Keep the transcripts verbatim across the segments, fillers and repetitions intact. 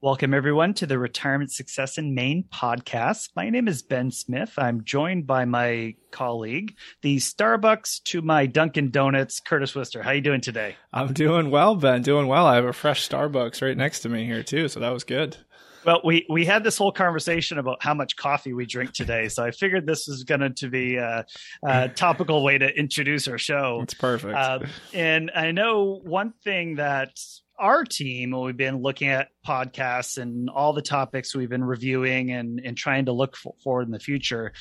Welcome, everyone, to the Retirement Success in Maine podcast. My name is Ben Smith. I'm joined by my colleague, the Starbucks to my Dunkin' Donuts, Curtis Wister. How are you doing today? I'm doing well, Ben. Doing well. I have a fresh Starbucks right next to me here, too, so that was good. Well, we, we had this whole conversation about how much coffee we drink today, so I figured this was going to be a, a topical way to introduce our show. It's perfect. Uh, and I know one thing that our team, we've been looking at podcasts and all the topics we've been reviewing and, and trying to look for, forward in the future.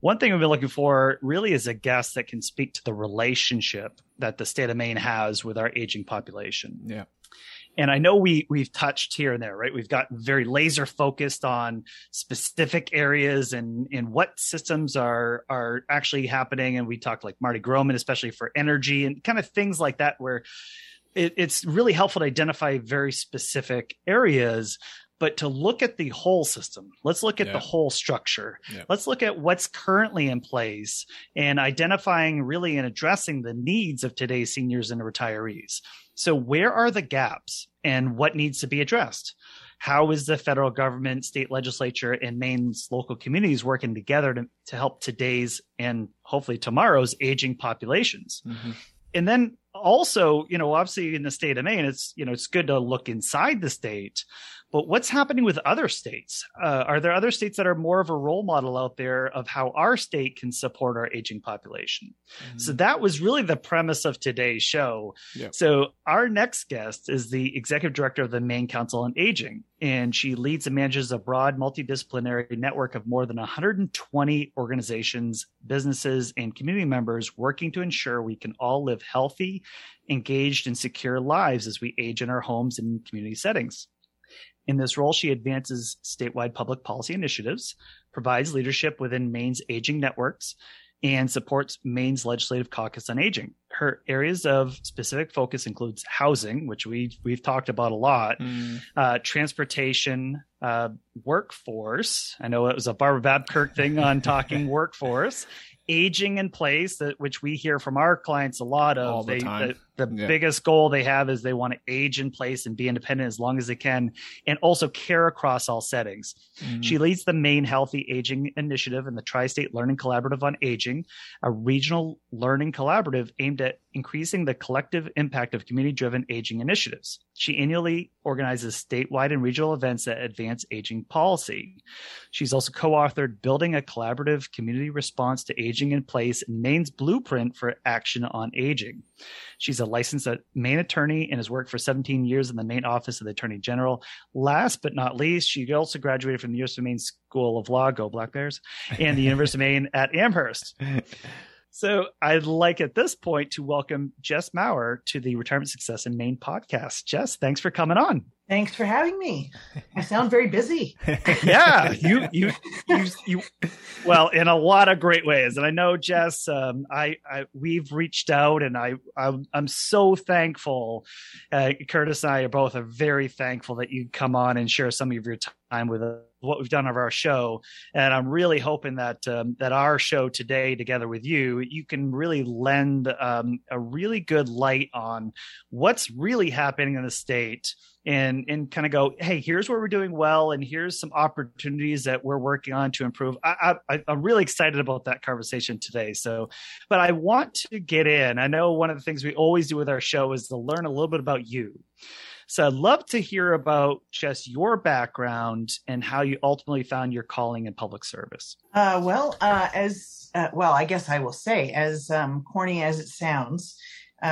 One thing we've been looking for really is a guest that can speak to the relationship that the state of Maine has with our aging population. Yeah. And I know we, we've touched here and there, right? We've got very laser focused on specific areas and, and what systems are are actually happening. And we talked like Marty Grohman, especially for energy and kind of things like that, where it, it's really helpful to identify very specific areas. But to look at the whole system, let's look at yeah. the whole structure. Yeah. Let's look at what's currently in place and identifying really and addressing the needs of today's seniors and retirees. So where are the gaps and what needs to be addressed? How is the federal government, state legislature, and Maine's local communities working together to, to help today's and hopefully tomorrow's aging populations? Mm-hmm. And then also, you know, obviously in the state of Maine, it's, you know, it's good to look inside the state, but what's happening with other states? Uh, are there other states that are more of a role model out there of how our state can support our aging population? Mm-hmm. So that was really the premise of today's show. Yeah. So our next guest is the executive director of the Maine Council on Aging, and she leads and manages a broad multidisciplinary network of more than one hundred twenty organizations, businesses, and community members working to ensure we can all live healthy, engaged, and secure lives as we age in our homes and community settings. In this role, she advances statewide public policy initiatives, provides leadership within Maine's aging networks, and supports Maine's Legislative Caucus on Aging. Her areas of specific focus includes housing, which we, we've talked about a lot, mm. uh, transportation, uh, workforce. I know it was a Barbara Babkirk thing on talking workforce. Aging in place, that which we hear from our clients a lot of. All the they, time. The, the yeah. biggest goal they have is they want to age in place and be independent as long as they can, and also care across all settings. Mm-hmm. She leads the Maine Healthy Aging Initiative and the Tri-State Learning Collaborative on Aging, a regional learning collaborative aimed at increasing the collective impact of community-driven aging initiatives. She annually organizes statewide and regional events that advance aging policy. She's also co-authored Building a Collaborative Community Response to Aging in Place and Maine's Blueprint for Action on Aging. She's a licensed Maine attorney and has worked for seventeen years in the Maine Office of the Attorney General. Last but not least, she also graduated from the University of Maine School of Law, go Black Bears, and the University of Maine at Amherst. So I'd like at this point to welcome Jess Maurer to the Retirement Success in Maine podcast. Jess, thanks for coming on. Thanks for having me. I sound very busy. Yeah, you, you, you, you, well, in a lot of great ways. And I know, Jess, um, I, I, we've reached out, and I, I'm, I'm so thankful. Uh, Curtis and I are both are very thankful that you come on and share some of your time with us. What we've done of our show, and I'm really hoping that um, that our show today, together with you, you can really lend um, a really good light on what's really happening in the state, and and kind of go, hey, here's what we're doing well, and here's some opportunities that we're working on to improve. I, I, I'm really excited about that conversation today. So, but I want to get in. I know one of the things we always do with our show is to learn a little bit about you. So I'd love to hear about just your background and how you ultimately found your calling in public service. Uh, well, uh, as uh, well, I guess I will say, as um, corny as it sounds, uh,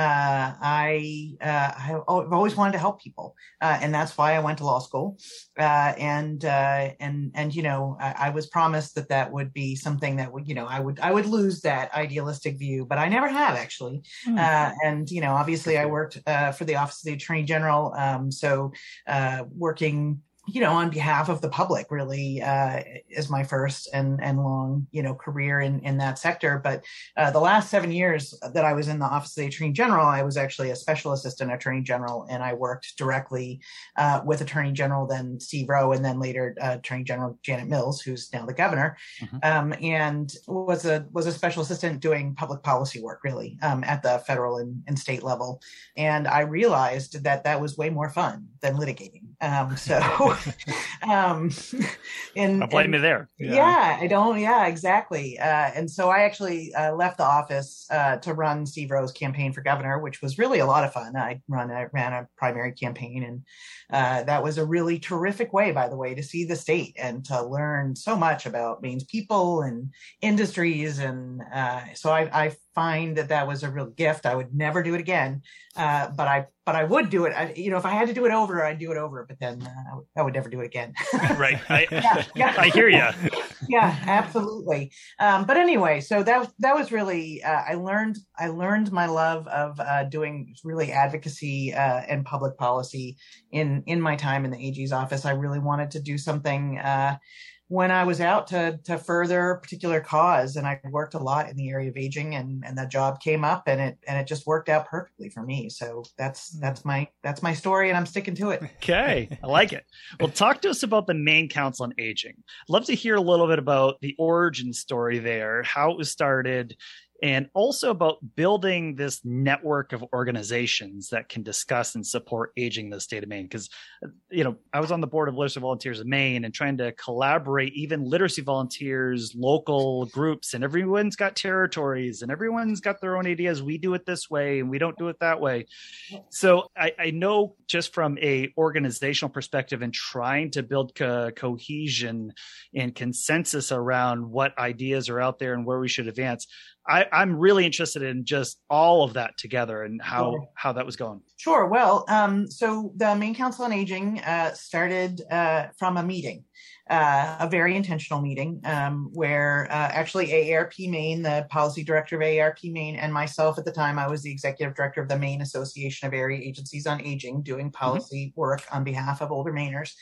I uh, have always wanted to help people, uh, and that's why I went to law school. Uh, and uh, and and you know, I, I was promised that that would be something that would, you know, I would I would lose that idealistic view, but I never have actually. Mm-hmm. Uh, and you know, obviously, I worked uh, for the Office of the Attorney General, um, so uh, working you know, on behalf of the public, really, uh, is my first and, and long, you know, career in, in that sector. But uh, the last seven years that I was in the Office of the Attorney General, I was actually a Special Assistant Attorney General, and I worked directly uh, with Attorney General, then Steve Rowe, and then later uh, Attorney General Janet Mills, who's now the governor, mm-hmm. um, and was a was a Special Assistant doing public policy work, really, um, at the federal and, and state level. And I realized that that was way more fun than litigating. Um, so, um, and I blame you there. Yeah. yeah, I don't. Yeah, exactly. Uh, and so I actually uh, left the office uh, to run Steve Rowe's campaign for governor, which was really a lot of fun. I run, I ran a primary campaign, and uh, that was a really terrific way, by the way, to see the state and to learn so much about Maine's people and industries. And uh, so I, I find that that was a real gift. I would never do it again, uh, but I but I would do it. I, you know, if I had to do it over, I'd do it over. But then uh, I, would, I would never do it again. Right. I, yeah, yeah. I hear you. Yeah, absolutely. Um, but anyway, so that that was really uh, I learned I learned my love of uh, doing really advocacy uh, and public policy in in my time in the A G's office. I really wanted to do something. Uh, when I was out to to further a particular cause, and I worked a lot in the area of aging, and, and that job came up, and it and it just worked out perfectly for me. So that's that's my that's my story, and I'm sticking to it. Okay. I like it. Well, talk to us about the Maine Council on Aging. Love to hear a little bit about the origin story there, how it was started, and also about building this network of organizations that can discuss and support aging in the state of Maine. Because, you know, I was on the board of Literacy Volunteers of Maine, and trying to collaborate, even literacy volunteers, local groups, and everyone's got territories and everyone's got their own ideas. We do it this way and we don't do it that way. So I, I know just from a organizational perspective and trying to build co- cohesion and consensus around what ideas are out there and where we should advance, I, I'm really interested in just all of that together and how, sure. how that was going. Sure. Well, um, so the Maine Council on Aging uh, started uh, from a meeting, uh, a very intentional meeting um, where uh, actually A A R P Maine, the policy director of A A R P Maine, and myself at the time, I was the executive director of the Maine Association of Area Agencies on Aging, doing policy mm-hmm. work on behalf of older Mainers.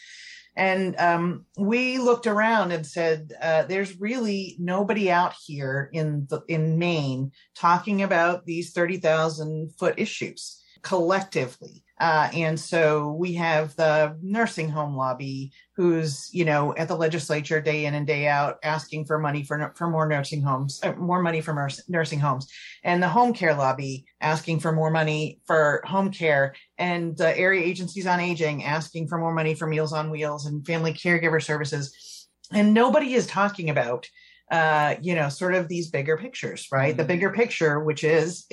And um, we looked around and said, uh, there's really nobody out here in the, in Maine talking about these thirty thousand foot issues collectively. Uh, and so we have the nursing home lobby who's, you know, at the legislature day in and day out asking for money for for more nursing homes, uh, more money for nursing homes, and the home care lobby asking for more money for home care, and the area agencies on aging asking for more money for Meals on Wheels and family caregiver services. And nobody is talking about Uh, you know, sort of these bigger pictures, right? Mm-hmm. The bigger picture, which is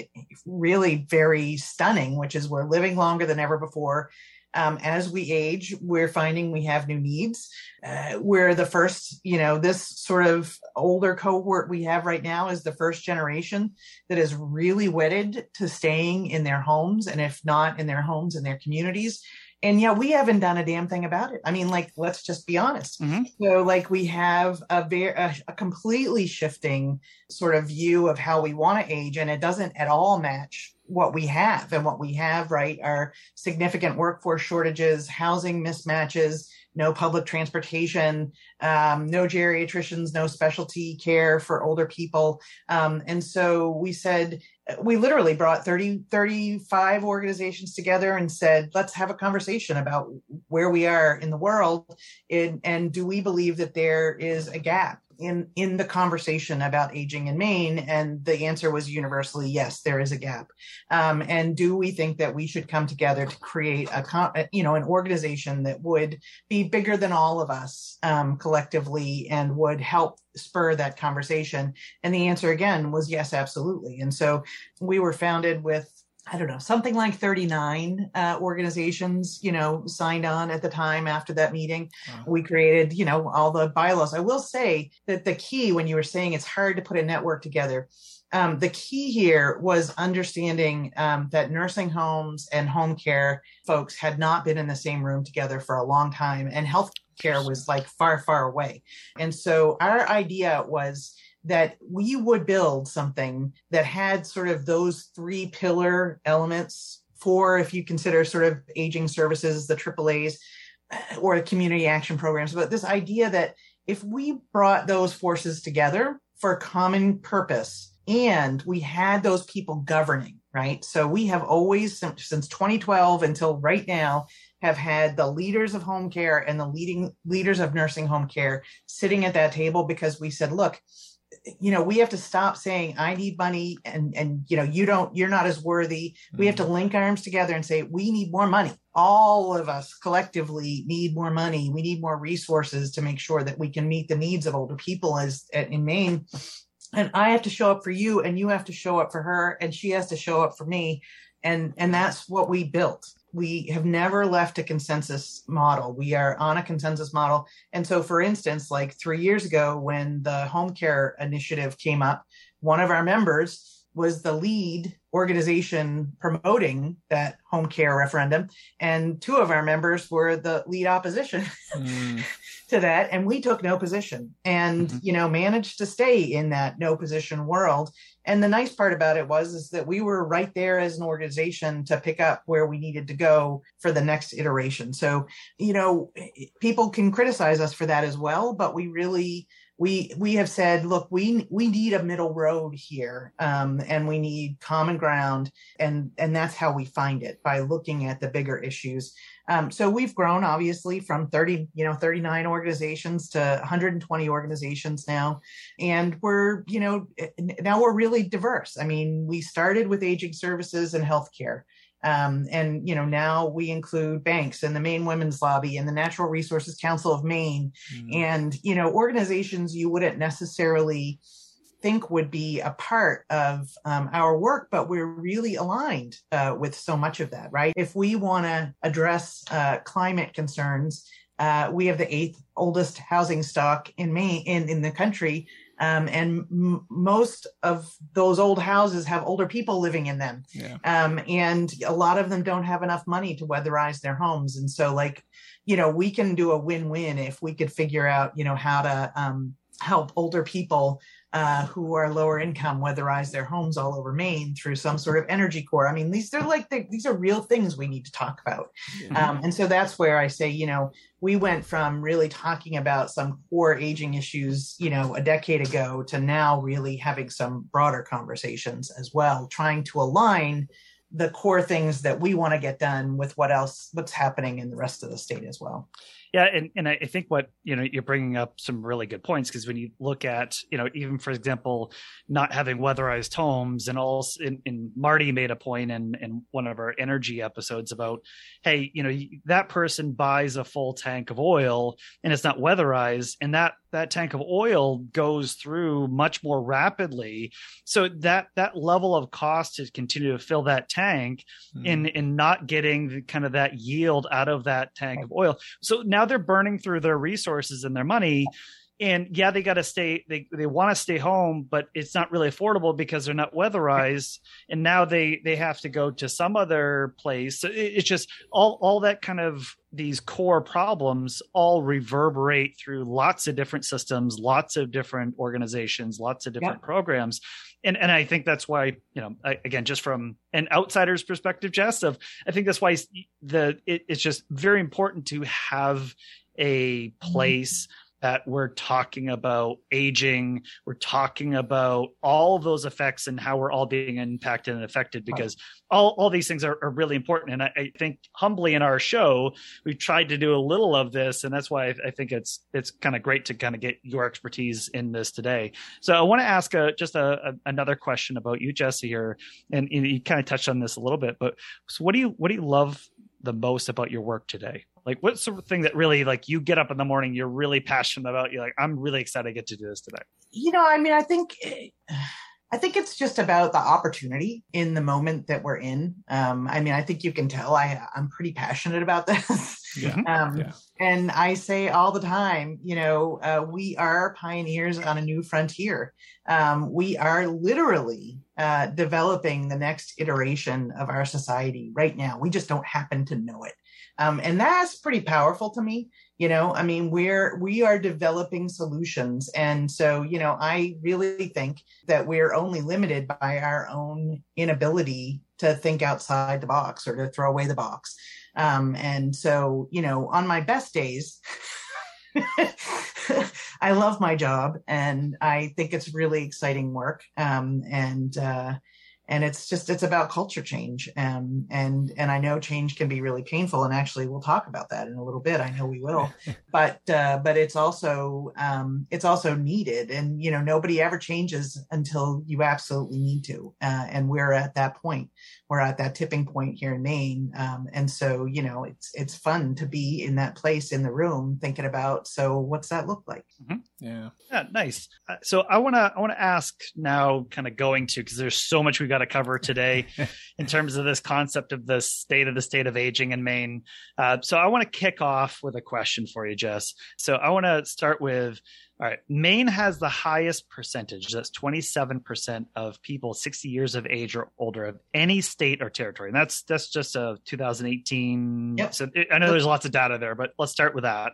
really very stunning, which is we're living longer than ever before. Um, as we age, we're finding we have new needs. Uh, we're the first, you know, this sort of older cohort we have right now is the first generation that is really wedded to staying in their homes, and if not in their homes, in their communities. And yeah, we haven't done a damn thing about it. I mean, like, let's just be honest. Mm-hmm. So like we have a very, a, a completely shifting sort of view of how we want to age. And it doesn't at all match what we have. And what we have, right, are significant workforce shortages, housing mismatches, no public transportation, um, no geriatricians, no specialty care for older people. Um, and so we said, we literally brought thirty, thirty-five organizations together and said, let's have a conversation about where we are in the world. And, and do we believe that there is a gap in, in the conversation about aging in Maine? And the answer was universally, yes, there is a gap. Um, and do we think that we should come together to create a, you know, an organization that would be bigger than all of us um, collectively and would help spur that conversation? And the answer again was yes, absolutely. And so we were founded with, I don't know, something like thirty-nine uh, organizations, you know, signed on at the time after that meeting. Wow. We created, you know, all the bylaws. I will say that the key, when you were saying it's hard to put a network together, um, the key here was understanding um, that nursing homes and home care folks had not been in the same room together for a long time, and health care was like far, far away. And so our idea was that we would build something that had sort of those three pillar elements for, if you consider sort of aging services, the triple A's, or community action programs, but this idea that if we brought those forces together for a common purpose and we had those people governing, right? So we have always, since twenty twelve until right now, have had the leaders of home care and the leading leaders of nursing home care sitting at that table, because we said, look, you know, we have to stop saying, I need money and, and, you know, you don't, you're not as worthy. Mm-hmm. We have to link arms together and say, we need more money. All of us collectively need more money. We need more resources to make sure that we can meet the needs of older people as in Maine. And I have to show up for you, and you have to show up for her, and she has to show up for me. And, and that's what we built. We have never left a consensus model. We are on a consensus model. And so, for instance, like three years ago, when the home care initiative came up, one of our members was the lead organization promoting that home care referendum. And two of our members were the lead opposition mm. to that. And we took no position and, mm-hmm. you know, managed to stay in that no position world. And the nice part about it was, is that we were right there as an organization to pick up where we needed to go for the next iteration. So, you know, people can criticize us for that as well, but we really, we, we have said, look, we, we need a middle road here. Um, and we need common ground. And, and that's how we find it, by looking at the bigger issues. Um, so we've grown obviously from thirty, you know, thirty-nine organizations to one hundred twenty organizations now. And we're, you know, now we're really diverse. I mean, we started with aging services and healthcare. Um, and, you know, now we include banks and the Maine Women's Lobby and the Natural Resources Council of Maine mm-hmm. and, you know, organizations you wouldn't necessarily think would be a part of um, our work, but we're really aligned uh, with so much of that, right? If we want to address uh, climate concerns, uh, we have the eighth oldest housing stock in Maine, in, in the country. Um, and m- most of those old houses have older people living in them. Yeah. Um, and a lot of them don't have enough money to weatherize their homes. And so, like, you know, we can do a win-win if we could figure out, you know, how to um, help older people Uh, who are lower income weatherize their homes all over Maine through some sort of energy core. I mean, these are like the, these are real things we need to talk about. Mm-hmm. Um, and so that's where I say, you know, we went from really talking about some core aging issues, you know, a decade ago to now really having some broader conversations as well, trying to align the core things that we want to get done with what else, what's happening in the rest of the state as well. Yeah. And, and I think what, you know, you're bringing up some really good points, because when you look at, you know, even for example, not having weatherized homes and all, and, and Marty made a point in, in one of our energy episodes about, hey, you know, that person buys a full tank of oil and it's not weatherized, and that that tank of oil goes through much more rapidly. So that, that level of cost to continue to fill that tank mm. in, in not getting the, kind of that yield out of that tank of oil. So now they're burning through their resources and their money. And yeah, they got to stay, they, they want to stay home, but it's not really affordable because they're not weatherized. And now they, they have to go to some other place. So it, it's just all, all that kind of, these core problems all reverberate through lots of different systems, lots of different organizations, lots of different yeah. programs. And and I think that's why, you know, I, again, just from an outsider's perspective, Jess, of, I think that's why the it, it's just very important to have a place mm-hmm. that we're talking about aging, we're talking about all of those effects and how we're all being impacted and affected, because all, all these things are, are really important. And I, I think humbly in our show, we've tried to do a little of this. And that's why I, I think it's it's kind of great to kind of get your expertise in this today. So I want to ask a, just a, a, another question about you, Jesse, here. And, and you kind of touched on this a little bit, but so what do you what do you love the most about your work today? Like, what's the thing that really, like, you get up in the morning, you're really passionate about, you're like, I'm really excited I get to do this today? You know, I mean, I think, I think it's just about the opportunity in the moment that we're in. Um, I mean, I think you can tell I, I'm pretty passionate about this. Yeah. um, yeah. And I say all the time, you know, uh, we are pioneers on a new frontier. Um, we are literally uh, developing the next iteration of our society right now. We just don't happen to know it. Um, and that's pretty powerful to me. You know, I mean, we're, we are developing solutions. And so, you know, I really think that we're only limited by our own inability to think outside the box or to throw away the box. Um, and so, you know, on my best days, I love my job and I think it's really exciting work. Um, and, uh, and it's just, it's about culture change. Um, and, and I know change can be really painful, and actually we'll talk about that in a little bit. I know we will, but, uh, but it's also, um, it's also needed, and, you know, nobody ever changes until you absolutely need to. Uh, and we're at that point, we're at that tipping point here in Maine. Um, and so, you know, it's, it's fun to be in that place in the room thinking about, so what's that look like? Mm-hmm. Yeah. Yeah. Nice. Uh, so I want to, I want to ask now, kind of going to, cause there's so much we got to cover today in terms of this concept of the state of the state of aging in Maine. Uh, so I want to kick off with a question for you, Jess. So I want to start with, all right, Maine has the highest percentage, that's twenty-seven percent of people sixty years of age or older of any state or territory. And that's that's just a two thousand eighteen. Yep. So it, I know there's lots of data there, but let's start with that.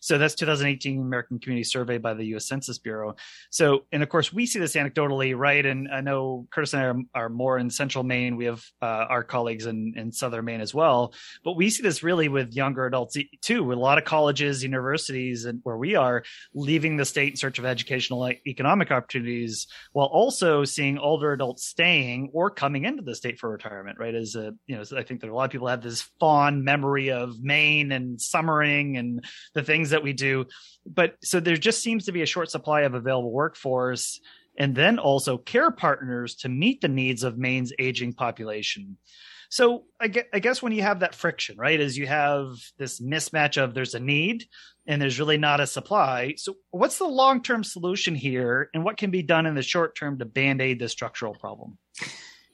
So that's two thousand eighteen American Community Survey by the U S Census Bureau. So, and of course, we see this anecdotally, right? And I know Curtis and I are, are more in central Maine. We have uh, our colleagues in, in southern Maine as well. But we see this really with younger adults too, with a lot of colleges, universities, and where we are, leaving the state in search of educational economic opportunities, while also seeing older adults staying or coming into the state for retirement, right? As a, you know, I think that a lot of people have this fond memory of Maine and summering and the things that that we do. But so there just seems to be a short supply of available workforce, and then also care partners to meet the needs of Maine's aging population. So I guess when you have that friction, right, is you have this mismatch of there's a need and there's really not a supply. So what's the long-term solution here, and what can be done in the short term to band-aid this structural problem?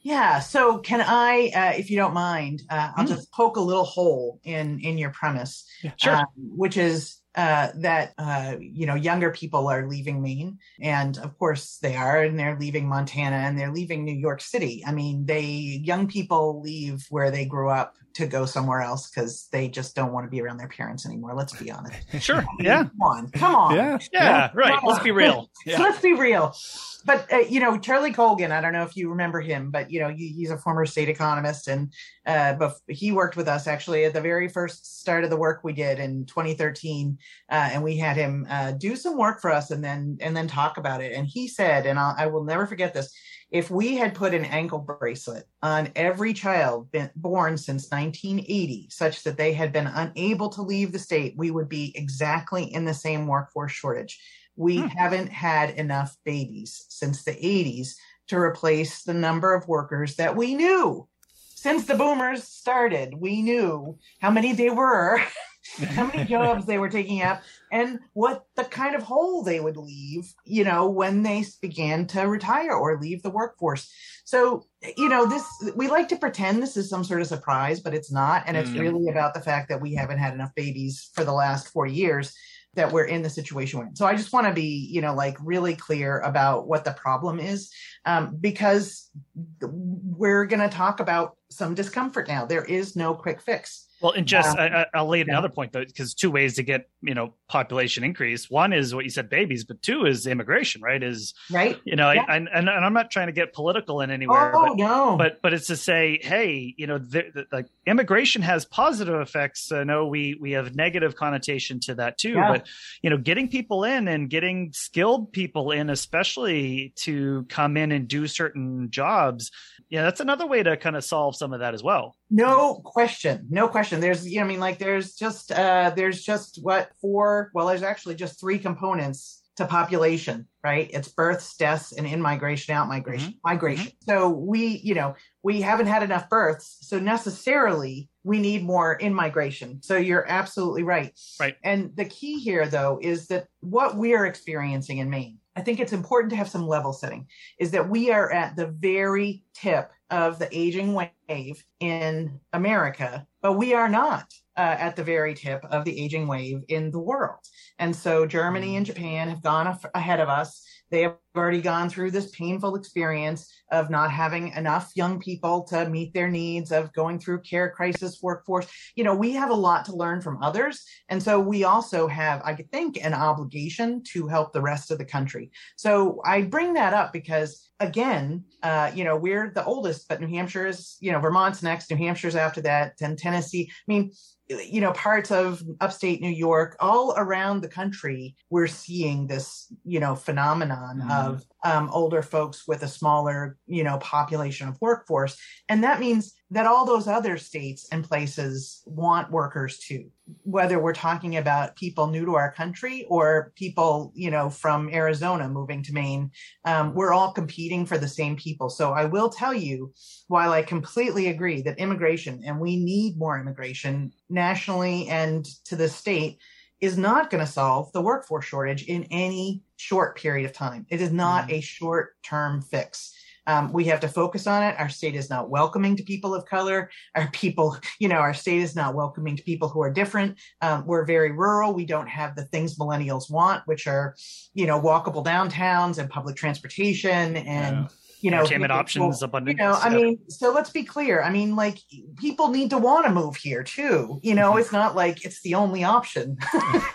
Yeah. So can I, uh, if you don't mind, uh, I'll mm. just poke a little hole in, in your premise, yeah, sure. um, which is Uh, that, uh, you know, younger people are leaving Maine. And of course they are, and they're leaving Montana, and they're leaving New York City. I mean, they, young people leave where they grew up to go somewhere else because they just don't want to be around their parents anymore. Let's be honest. Sure. Yeah. Come on. Come on. Yeah. Yeah. yeah. Right. Let's be real. Yeah. Let's be real. But, uh, you know, Charlie Colgan, I don't know if you remember him, but, you know, he, he's a former state economist, and uh, bef- he worked with us actually at the very first start of the work we did in twenty thirteen. Uh, and we had him uh, do some work for us and then and then talk about it. And he said, and I'll, I will never forget this, if we had put an ankle bracelet on every child been, born since nineteen eighty, such that they had been unable to leave the state, we would be exactly in the same workforce shortage. We hmm. haven't had enough babies since the eighties to replace the number of workers that we knew. Since the boomers started, we knew how many they were, how many jobs they were taking up, and what the kind of hole they would leave, you know, when they began to retire or leave the workforce. So, you know, this, we like to pretend this is some sort of surprise, but it's not. And it's mm-hmm. really about the fact that we haven't had enough babies for the last forty years. That we're in the situation we're in. So I just want to be, you know, like really clear about what the problem is, um, because we're going to talk about some discomfort now. There is no quick fix. Well, and Jess, um, I, I'll lay another yeah. point, though, because two ways to get, you know, population increase. One is what you said, babies, but two is immigration, right? Is right. You know, yeah. I, I, and, and I'm not trying to get political in anywhere. Oh, but, no. But but it's to say, hey, you know, the, the, like immigration has positive effects. I know we we have negative connotation to that too. Yeah. But you know, getting people in and getting skilled people in, especially to come in and do certain jobs, yeah, that's another way to kind of solve some of that as well. No question. No question. There's, you know, I mean, like there's just, uh, there's just what four, well, there's actually just three components to population, right? It's births, deaths, and in-migration, out-migration, mm-hmm. migration. Mm-hmm. So we, you know, we haven't had enough births. So necessarily we need more in-migration. So you're absolutely right. Right. And the key here though, is that what we're experiencing in Maine, I think it's important to have some level setting, is that we are at the very tip of the aging wave in America, but we are not uh, at the very tip of the aging wave in the world. And so Germany and Japan have gone af- ahead of us. They have already gone through this painful experience of not having enough young people to meet their needs, of going through care crisis, workforce. You know, we have a lot to learn from others. And so we also have, I think, an obligation to help the rest of the country. So I bring that up because, again, uh, you know, we're the oldest first, but New Hampshire's, you know, Vermont's next, New Hampshire's after that, and Tennessee. I mean, you know, parts of upstate New York, all around the country, we're seeing this, you know, phenomenon mm-hmm. of um, older folks with a smaller, you know, population of workforce. And that means that all those other states and places want workers too, whether we're talking about people new to our country or people, you know, from Arizona moving to Maine, um, we're all competing for the same people. So I will tell you, while I completely agree that immigration, and we need more immigration nationally and to the state, is not going to solve the workforce shortage in any short period of time. It is not mm-hmm. a short-term fix. Um, we have to focus on it. Our state is not welcoming to people of color. Our people, you know, our state is not welcoming to people who are different. Um, we're very rural. We don't have the things millennials want, which are, you know, walkable downtowns and public transportation and, yeah. you know, entertainment options, abundance. You know, I mean, so let's be clear. I mean, like, people need to want to move here too. You know, mm-hmm. it's not like it's the only option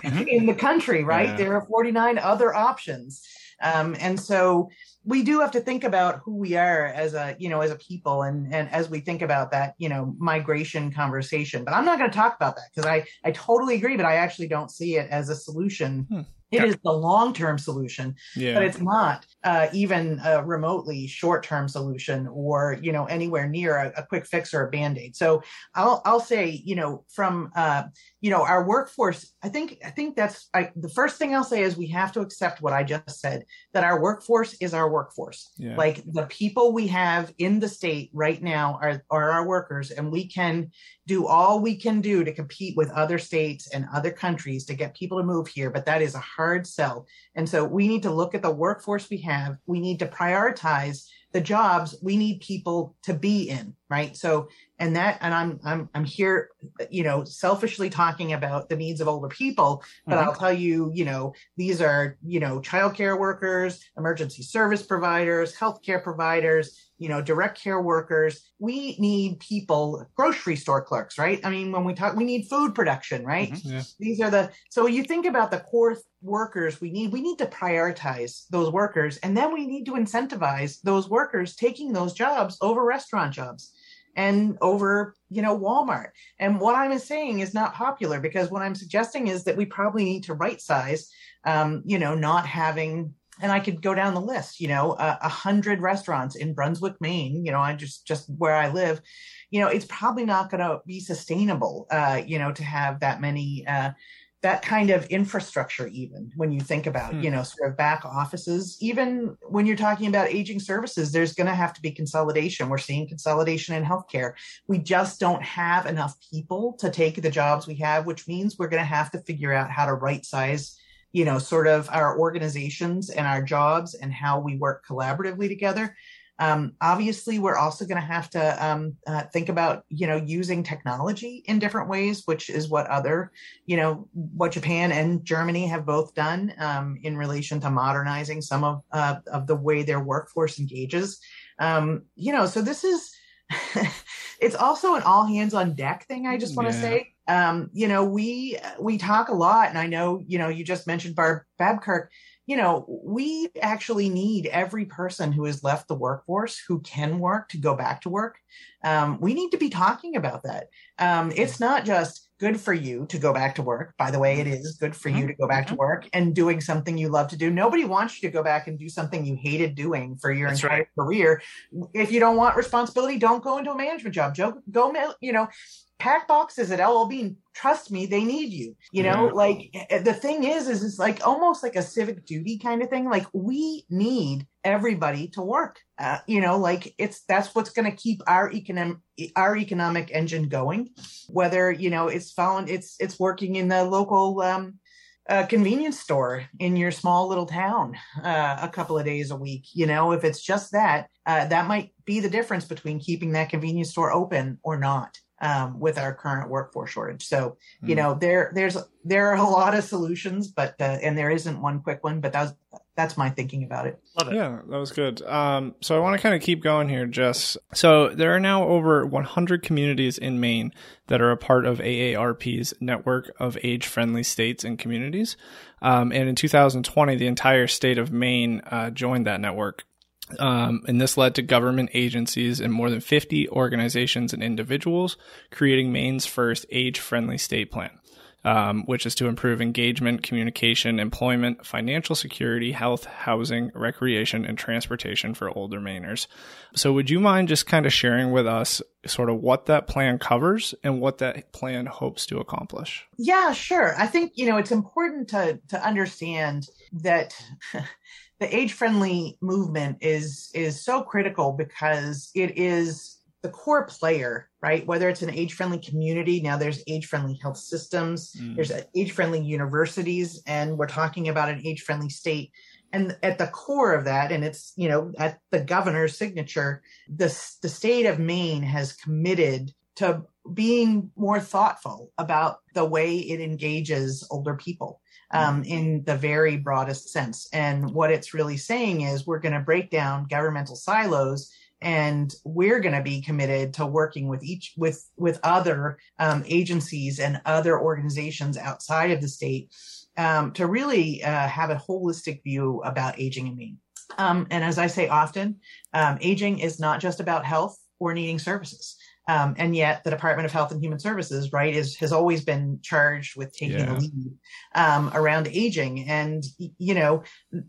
in the country, right? Yeah. There are forty-nine other options. Um, and so we do have to think about who we are as a, you know, as a people, and, and as we think about that, you know, migration conversation. But I'm not going to talk about that because I, I totally agree, but I actually don't see it as a solution. Hmm. It yeah. is the long-term solution, yeah. but it's not uh, even a remotely short-term solution, or, you know, anywhere near a, a quick fix or a Band-Aid. So I'll I'll say, you know, from, uh, you know, our workforce, I think I think that's I, the first thing I'll say is we have to accept what I just said, that our workforce is our workforce. Yeah. Like, the people we have in the state right now are, are our workers, and we can do all we can do to compete with other states and other countries to get people to move here. But that is a hard sell. And so we need to look at the workforce we have. We need to prioritize the jobs we need people to be in, right? So, and that, and I'm, I'm, I'm here, you know, selfishly talking about the needs of older people, but mm-hmm. I'll tell you, you know, these are, you know, childcare workers, emergency service providers, healthcare providers, you know, direct care workers. We need people, grocery store clerks, right? I mean, when we talk, we need food production, right? Mm-hmm, yeah. These are the, so you think about the core workers we need, we need to prioritize those workers. And then we need to incentivize those workers taking those jobs over restaurant jobs and over, you know, Walmart. And what I'm saying is not popular, because what I'm suggesting is that we probably need to right size, um, you know, not having, and I could go down the list, you know, a uh, hundred restaurants in Brunswick, Maine, you know, I just, just where I live, you know, it's probably not going to be sustainable, uh, you know, to have that many, uh, that kind of infrastructure, even when you think about, hmm. you know, sort of back offices. Even when you're talking about aging services, there's going to have to be consolidation. We're seeing consolidation in healthcare. We just don't have enough people to take the jobs we have, which means we're going to have to figure out how to right size, you know, sort of our organizations and our jobs and how we work collaboratively together. Um, obviously, we're also going to have to um, uh, think about, you know, using technology in different ways, which is what other, you know, what Japan and Germany have both done um, in relation to modernizing some of, uh, of the way their workforce engages. Um, you know, so this is, it's also an all hands on deck thing, I just want to yeah. say. Um, you know, we, we talk a lot, and I know, you know, you just mentioned Barb Babkirk, you know, we actually need every person who has left the workforce who can work to go back to work. Um, we need to be talking about that. Um, it's not just good for you to go back to work. By the way, it is good for you to go back to work and doing something you love to do. Nobody wants you to go back and do something you hated doing for your That's entire right. career. If you don't want responsibility, don't go into a management job. Go, go you know, pack boxes at L L Bean. Trust me, they need you. You know, yeah. like the thing is, is it's like almost like a civic duty kind of thing. Like, we need everybody to work. Uh, you know, like it's that's what's going to keep our economic our economic engine going. Whether, you know, it's found it's it's working in the local um, uh, convenience store in your small little town uh, a couple of days a week. You know, if it's just that, uh, that might be the difference between keeping that convenience store open or not. Um, with our current workforce shortage. So, you mm. know, there, there's, there are a lot of solutions, but, uh, and there isn't one quick one, but that was, that's my thinking about it. Love it. Yeah, that was good. Um, so I want to kind of keep going here, Jess. So there are now over one hundred communities in Maine that are a part of A A R P's network of age-friendly states and communities. Um, and in two thousand twenty, the entire state of Maine, uh, joined that network. Um, and this led to government agencies and more than fifty organizations and individuals creating Maine's first age-friendly state plan, um, which is to improve engagement, communication, employment, financial security, health, housing, recreation, and transportation for older Mainers. So would you mind just kind of sharing with us sort of what that plan covers and what that plan hopes to accomplish? Yeah, sure. I think, you know, it's important to to understand that the age-friendly movement is is so critical because it is the core player, right? Whether it's an age-friendly community, now there's age-friendly health systems, mm. there's age-friendly universities, and we're talking about an age-friendly state. And at the core of that, and it's, you know, at the governor's signature, the, the state of Maine has committed to being more thoughtful about the way it engages older people. Um, in the very broadest sense. And what it's really saying is we're going to break down governmental silos and we're going to be committed to working with each with with other um, agencies and other organizations outside of the state um, to really uh, have a holistic view about aging in Maine. Um, and as I say often, um, aging is not just about health or needing services. Um, and yet the Department of Health and Human Services, right, is has always been charged with taking yeah. the lead um, around aging. And, you know,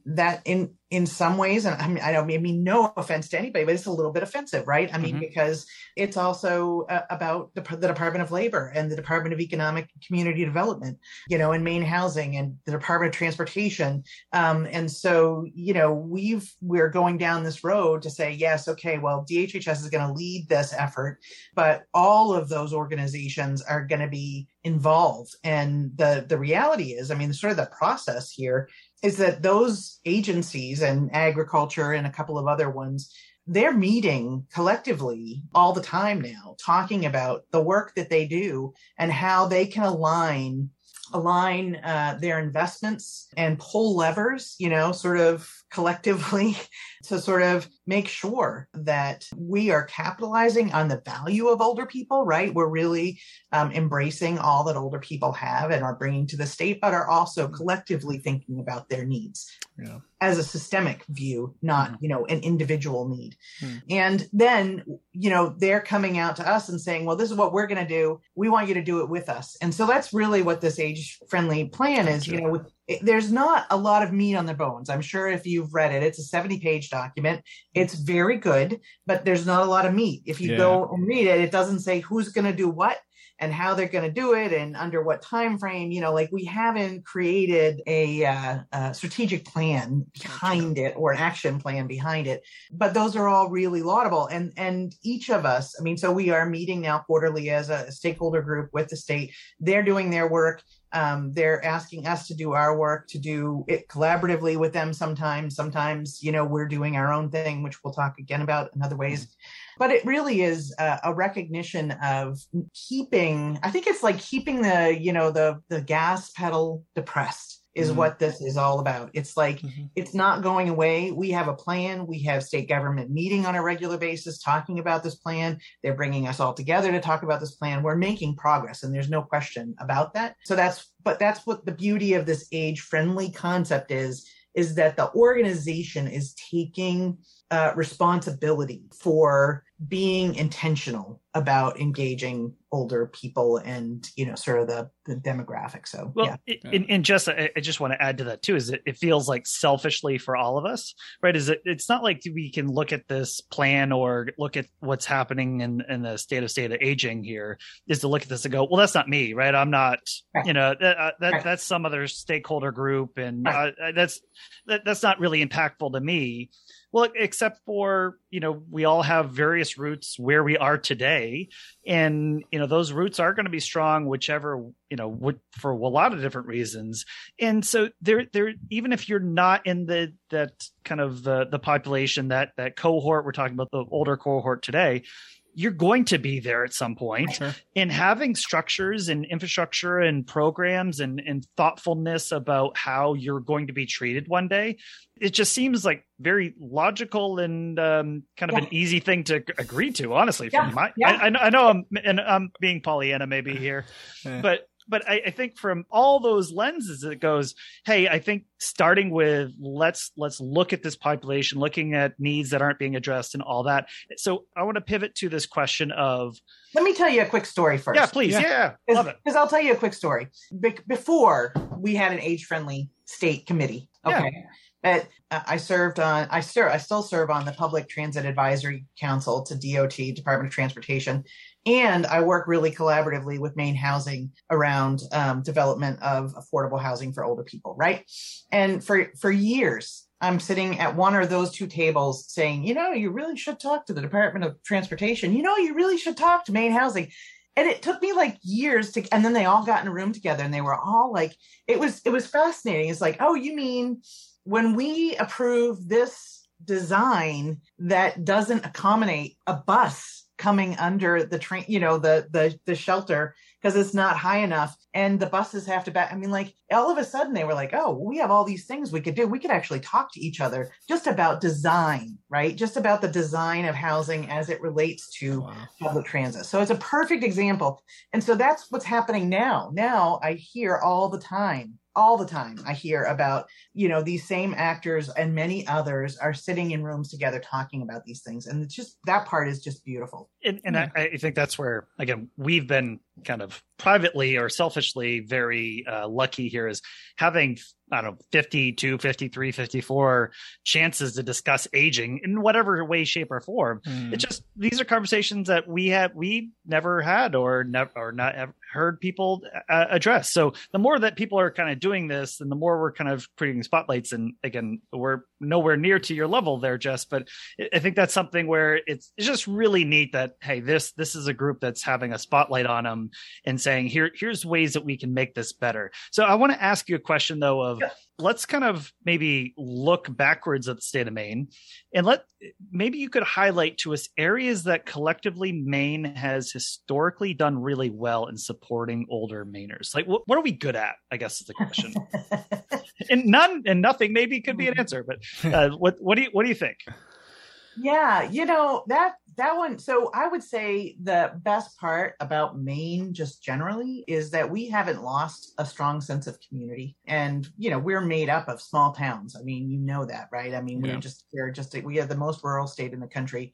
that in in some ways, and I mean, I don't I mean no offense to anybody, but it's a little bit offensive, right? I mean, mm-hmm. because it's also uh, about the, the Department of Labor and the Department of Economic and Community Development, you know, and Maine Housing and the Department of Transportation. Um, and so, you know, we've we're going down this road to say, yes, okay, well, D H H S is going to lead this effort. But all of those organizations are going to be involved. And the, the reality is, I mean, sort of the process here is that those agencies and agriculture and a couple of other ones, they're meeting collectively all the time now, talking about the work that they do and how they can align align uh, their investments and pull levers, you know, sort of collectively to sort of make sure that we are capitalizing on the value of older people, right? We're really um, embracing all that older people have and are bringing to the state, but are also collectively thinking about their needs yeah. as a systemic view, not, mm. you know, an individual need. Mm. And then, you know, they're coming out to us and saying, well, this is what we're going to do. We want you to do it with us. And so that's really what this age-friendly plan is, you know, with there's not a lot of meat on the bones. I'm sure if you've read it, it's a seventy-page document. It's very good, but there's not a lot of meat. If you yeah. go and read it, it doesn't say who's going to do what and how they're going to do it and under what time frame. You know, like we haven't created a, uh, a strategic plan behind it or an action plan behind it. But those are all really laudable. And and each of us, I mean, so we are meeting now quarterly as a stakeholder group with the state. They're doing their work. Um, they're asking us to do our work, to do it collaboratively with them sometimes. Sometimes, you know, we're doing our own thing, which we'll talk again about in other ways. But it really is a, a recognition of keeping, I think it's like keeping the, you know, the, the gas pedal depressed is mm-hmm. what this is all about. It's like, mm-hmm. it's not going away. We have a plan. We have state government meeting on a regular basis, talking about this plan. They're bringing us all together to talk about this plan. We're making progress and there's no question about that. So that's, but that's what the beauty of this age-friendly concept is, is that the organization is taking uh, responsibility for being intentional about engaging older people and, you know, sort of the, the demographic. So, well, yeah. It, and, and just, I, I just want to add to that too, is it, it feels like selfishly for all of us, right? Is it, it's not like we can look at this plan or look at what's happening in, in the state of state of aging here is to look at this and go, well, that's not me, right? I'm not, right. you know, that, that right. that's some other stakeholder group. And right. uh, that's, that, that's not really impactful to me. Well, except for, you know, we all have various roots where we are today. And, you know, those roots are going to be strong, whichever, you know, what, for a lot of different reasons. And so there, there, even if you're not in the, that kind of the, the population, that, that cohort, we're talking about the older cohort today, you're going to be there at some point. Sure. And having structures and infrastructure and programs and, and thoughtfulness about how you're going to be treated one day, it just seems like very logical and um, kind of yeah. an easy thing to agree to, honestly. Yeah. From my, yeah. I, I know I'm, and I'm being Pollyanna maybe here, but But I, I think from all those lenses, it goes, hey, I think starting with let's let's look at this population, looking at needs that aren't being addressed and all that. So I want to pivot to this question of. Let me tell you a quick story first. Yeah, please. Yeah. yeah. Love it. Because I'll tell you a quick story. Be- before we had an age-friendly state committee. Okay. Yeah. But I served on, I serve, I still serve on the Public Transit Advisory Council to D O T, Department of Transportation, and I work really collaboratively with Maine Housing around um, development of affordable housing for older people, right? And for, for years, I'm sitting at one or those two tables saying, you know, you really should talk to the Department of Transportation. You know, you really should talk to Maine Housing. And it took me like years to, and then they all got in a room together and they were all like, it was, it was fascinating. It's like, oh, you mean when we approve this design that doesn't accommodate a bus coming under the train, you know, the, the, the shelter, because it's not high enough and the buses have to back. I mean, like all of a sudden they were like, oh, we have all these things we could do. We could actually talk to each other just about design, right? Just about the design of housing as it relates to wow. public transit. So it's a perfect example. And so that's what's happening now. Now I hear all the time. All the time I hear about, you know, these same actors and many others are sitting in rooms together talking about these things. And it's just, that part is just beautiful. And, and yeah. I, I think that's where, again, we've been kind of privately or selfishly very uh, lucky here is having, I don't know, fifty-two, fifty-three, fifty-four chances to discuss aging in whatever way, shape or form. Mm. It's just, these are conversations that we have, we never had or never, or not ever heard people uh, address. So the more that people are kind of doing this and the more we're kind of creating spotlights, and again, we're nowhere near to your level there, Jess, but I think that's something where it's, it's just really neat that, hey, this, this is a group that's having a spotlight on them and saying, here, here's ways that we can make this better. So I want to ask you a question though, of yeah. let's kind of maybe look backwards at the state of Maine, and let, maybe you could highlight to us areas that collectively Maine has historically done really well in supporting older Mainers. Like what, what are we good at, I guess is the question. And none and nothing maybe could be an answer, but uh, what, what do you, what do you think? Yeah, you know, that, that one. So I would say the best part about Maine just generally is that we haven't lost a strong sense of community. And, you know, we're made up of small towns. I mean, you know that, right? I mean, yeah. we just, we're just, we are the most rural state in the country.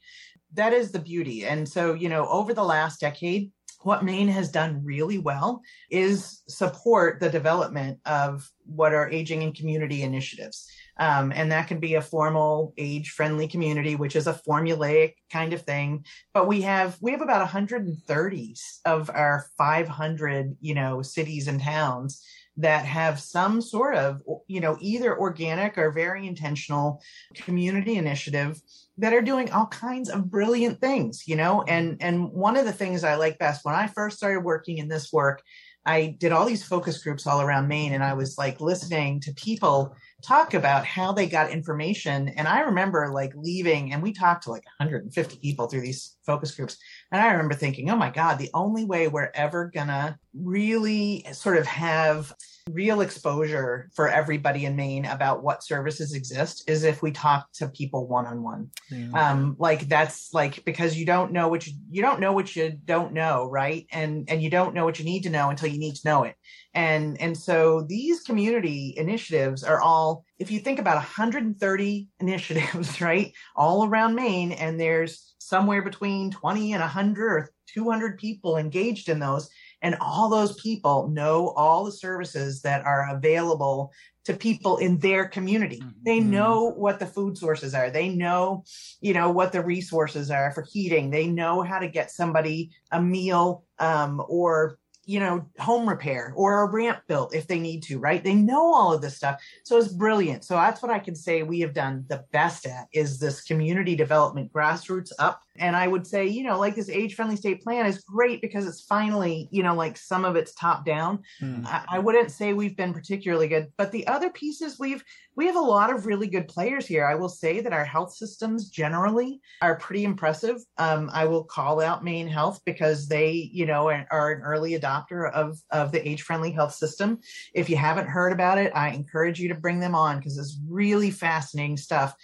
That is the beauty. And so, you know, over the last decade, what Maine has done really well is support the development of what are aging and community initiatives. Um, and that can be a formal age-friendly community, which is a formulaic kind of thing. But we have we have about one hundred thirty of our five hundred, you know, cities and towns that have some sort of, you know, either organic or very intentional community initiative that are doing all kinds of brilliant things, you know. And and one of the things I like best when I first started working in this work, I did all these focus groups all around Maine, and I was like listening to people talk about how they got information. And I remember like leaving, and we talked to like one hundred fifty people through these focus groups. And I remember thinking, oh my God, the only way we're ever gonna really sort of have real exposure for everybody in Maine about what services exist is if we talk to people one-on-one. Yeah. Um, like that's like, because you don't know what you, you don't know what you don't know, right? And, and you don't know what you need to know until you need to know it. And, and so these community initiatives are all, if you think about one hundred thirty initiatives, right, all around Maine, and there's somewhere between twenty and one hundred or two hundred people engaged in those. And all those people know all the services that are available to people in their community. They know what the food sources are. They know, you know, what the resources are for heating. They know how to get somebody a meal um, or, you know, home repair or a ramp built if they need to, right? They know all of this stuff. So it's brilliant. So that's what I can say we have done the best at is this community development, grassroots up. And I would say, you know, like this age-friendly state plan is great because it's finally, you know, like some of it's top down. Mm. I, I wouldn't say we've been particularly good, but the other pieces we've, we have a lot of really good players here. I will say that our health systems generally are pretty impressive. Um, I will call out Maine Health because they, you know, are, are an early adopter of, of the age-friendly health system. If you haven't heard about it, I encourage you to bring them on because it's really fascinating stuff.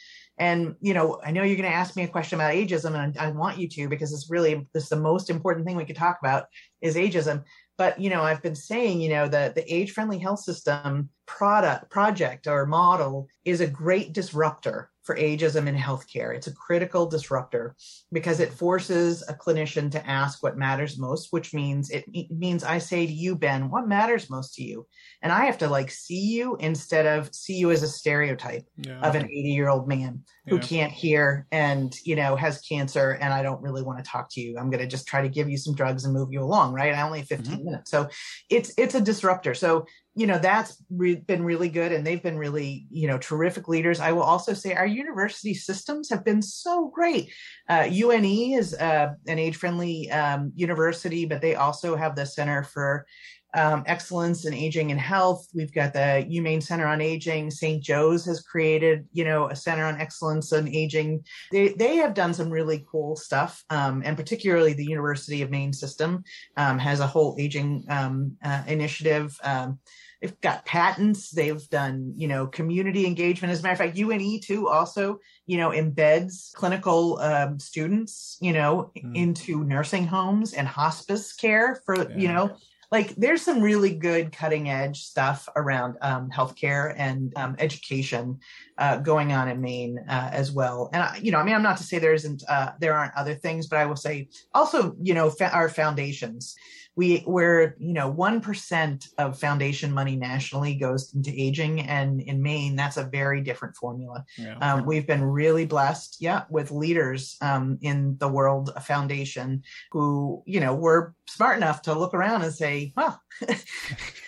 And, you know, I know you're going to ask me a question about ageism, and I want you to, because it's really, it's the most important thing we could talk about is ageism. But, you know, I've been saying, you know, the, the age-friendly health system product, project or model is a great disruptor for ageism in healthcare. It's a critical disruptor because it forces a clinician to ask what matters most, which means it, it means I say to you, Ben, what matters most to you? And I have to like see you instead of see you as a stereotype yeah. of an eighty-year-old man who yeah. can't hear and, you know, has cancer and I don't really want to talk to you. I'm going to just try to give you some drugs and move you along, right? I only have fifteen mm-hmm. minutes. So it's it's a disruptor. So you know, that's re- been really good. And they've been really, you know, terrific leaders. I will also say our university systems have been so great. Uh, U N E is uh, an age-friendly um, university, but they also have the Center for um, Excellence in Aging and Health. We've got the UMaine Center on Aging. Saint Joe's has created, you know, a Center on Excellence in Aging. They they have done some really cool stuff. Um, and particularly the University of Maine system um, has a whole aging um, uh, initiative. Um, They've got patents, they've done, you know, community engagement. As a matter of fact, U N E too also, you know, embeds clinical um, students, you know, mm. into nursing homes and hospice care for, yeah. you know, like there's some really good cutting edge stuff around um, healthcare and um, education uh, going on in Maine uh, as well. And, I, you know, I mean, I'm not to say there isn't, uh, there aren't other things, but I will say also, you know, fa- our foundations. We, we're, you know, one percent of foundation money nationally goes into aging. And in Maine, that's a very different formula. Yeah. Um, we've been really blessed, yeah, with leaders um, in the World Foundation who, you know, were smart enough to look around and say, well, this,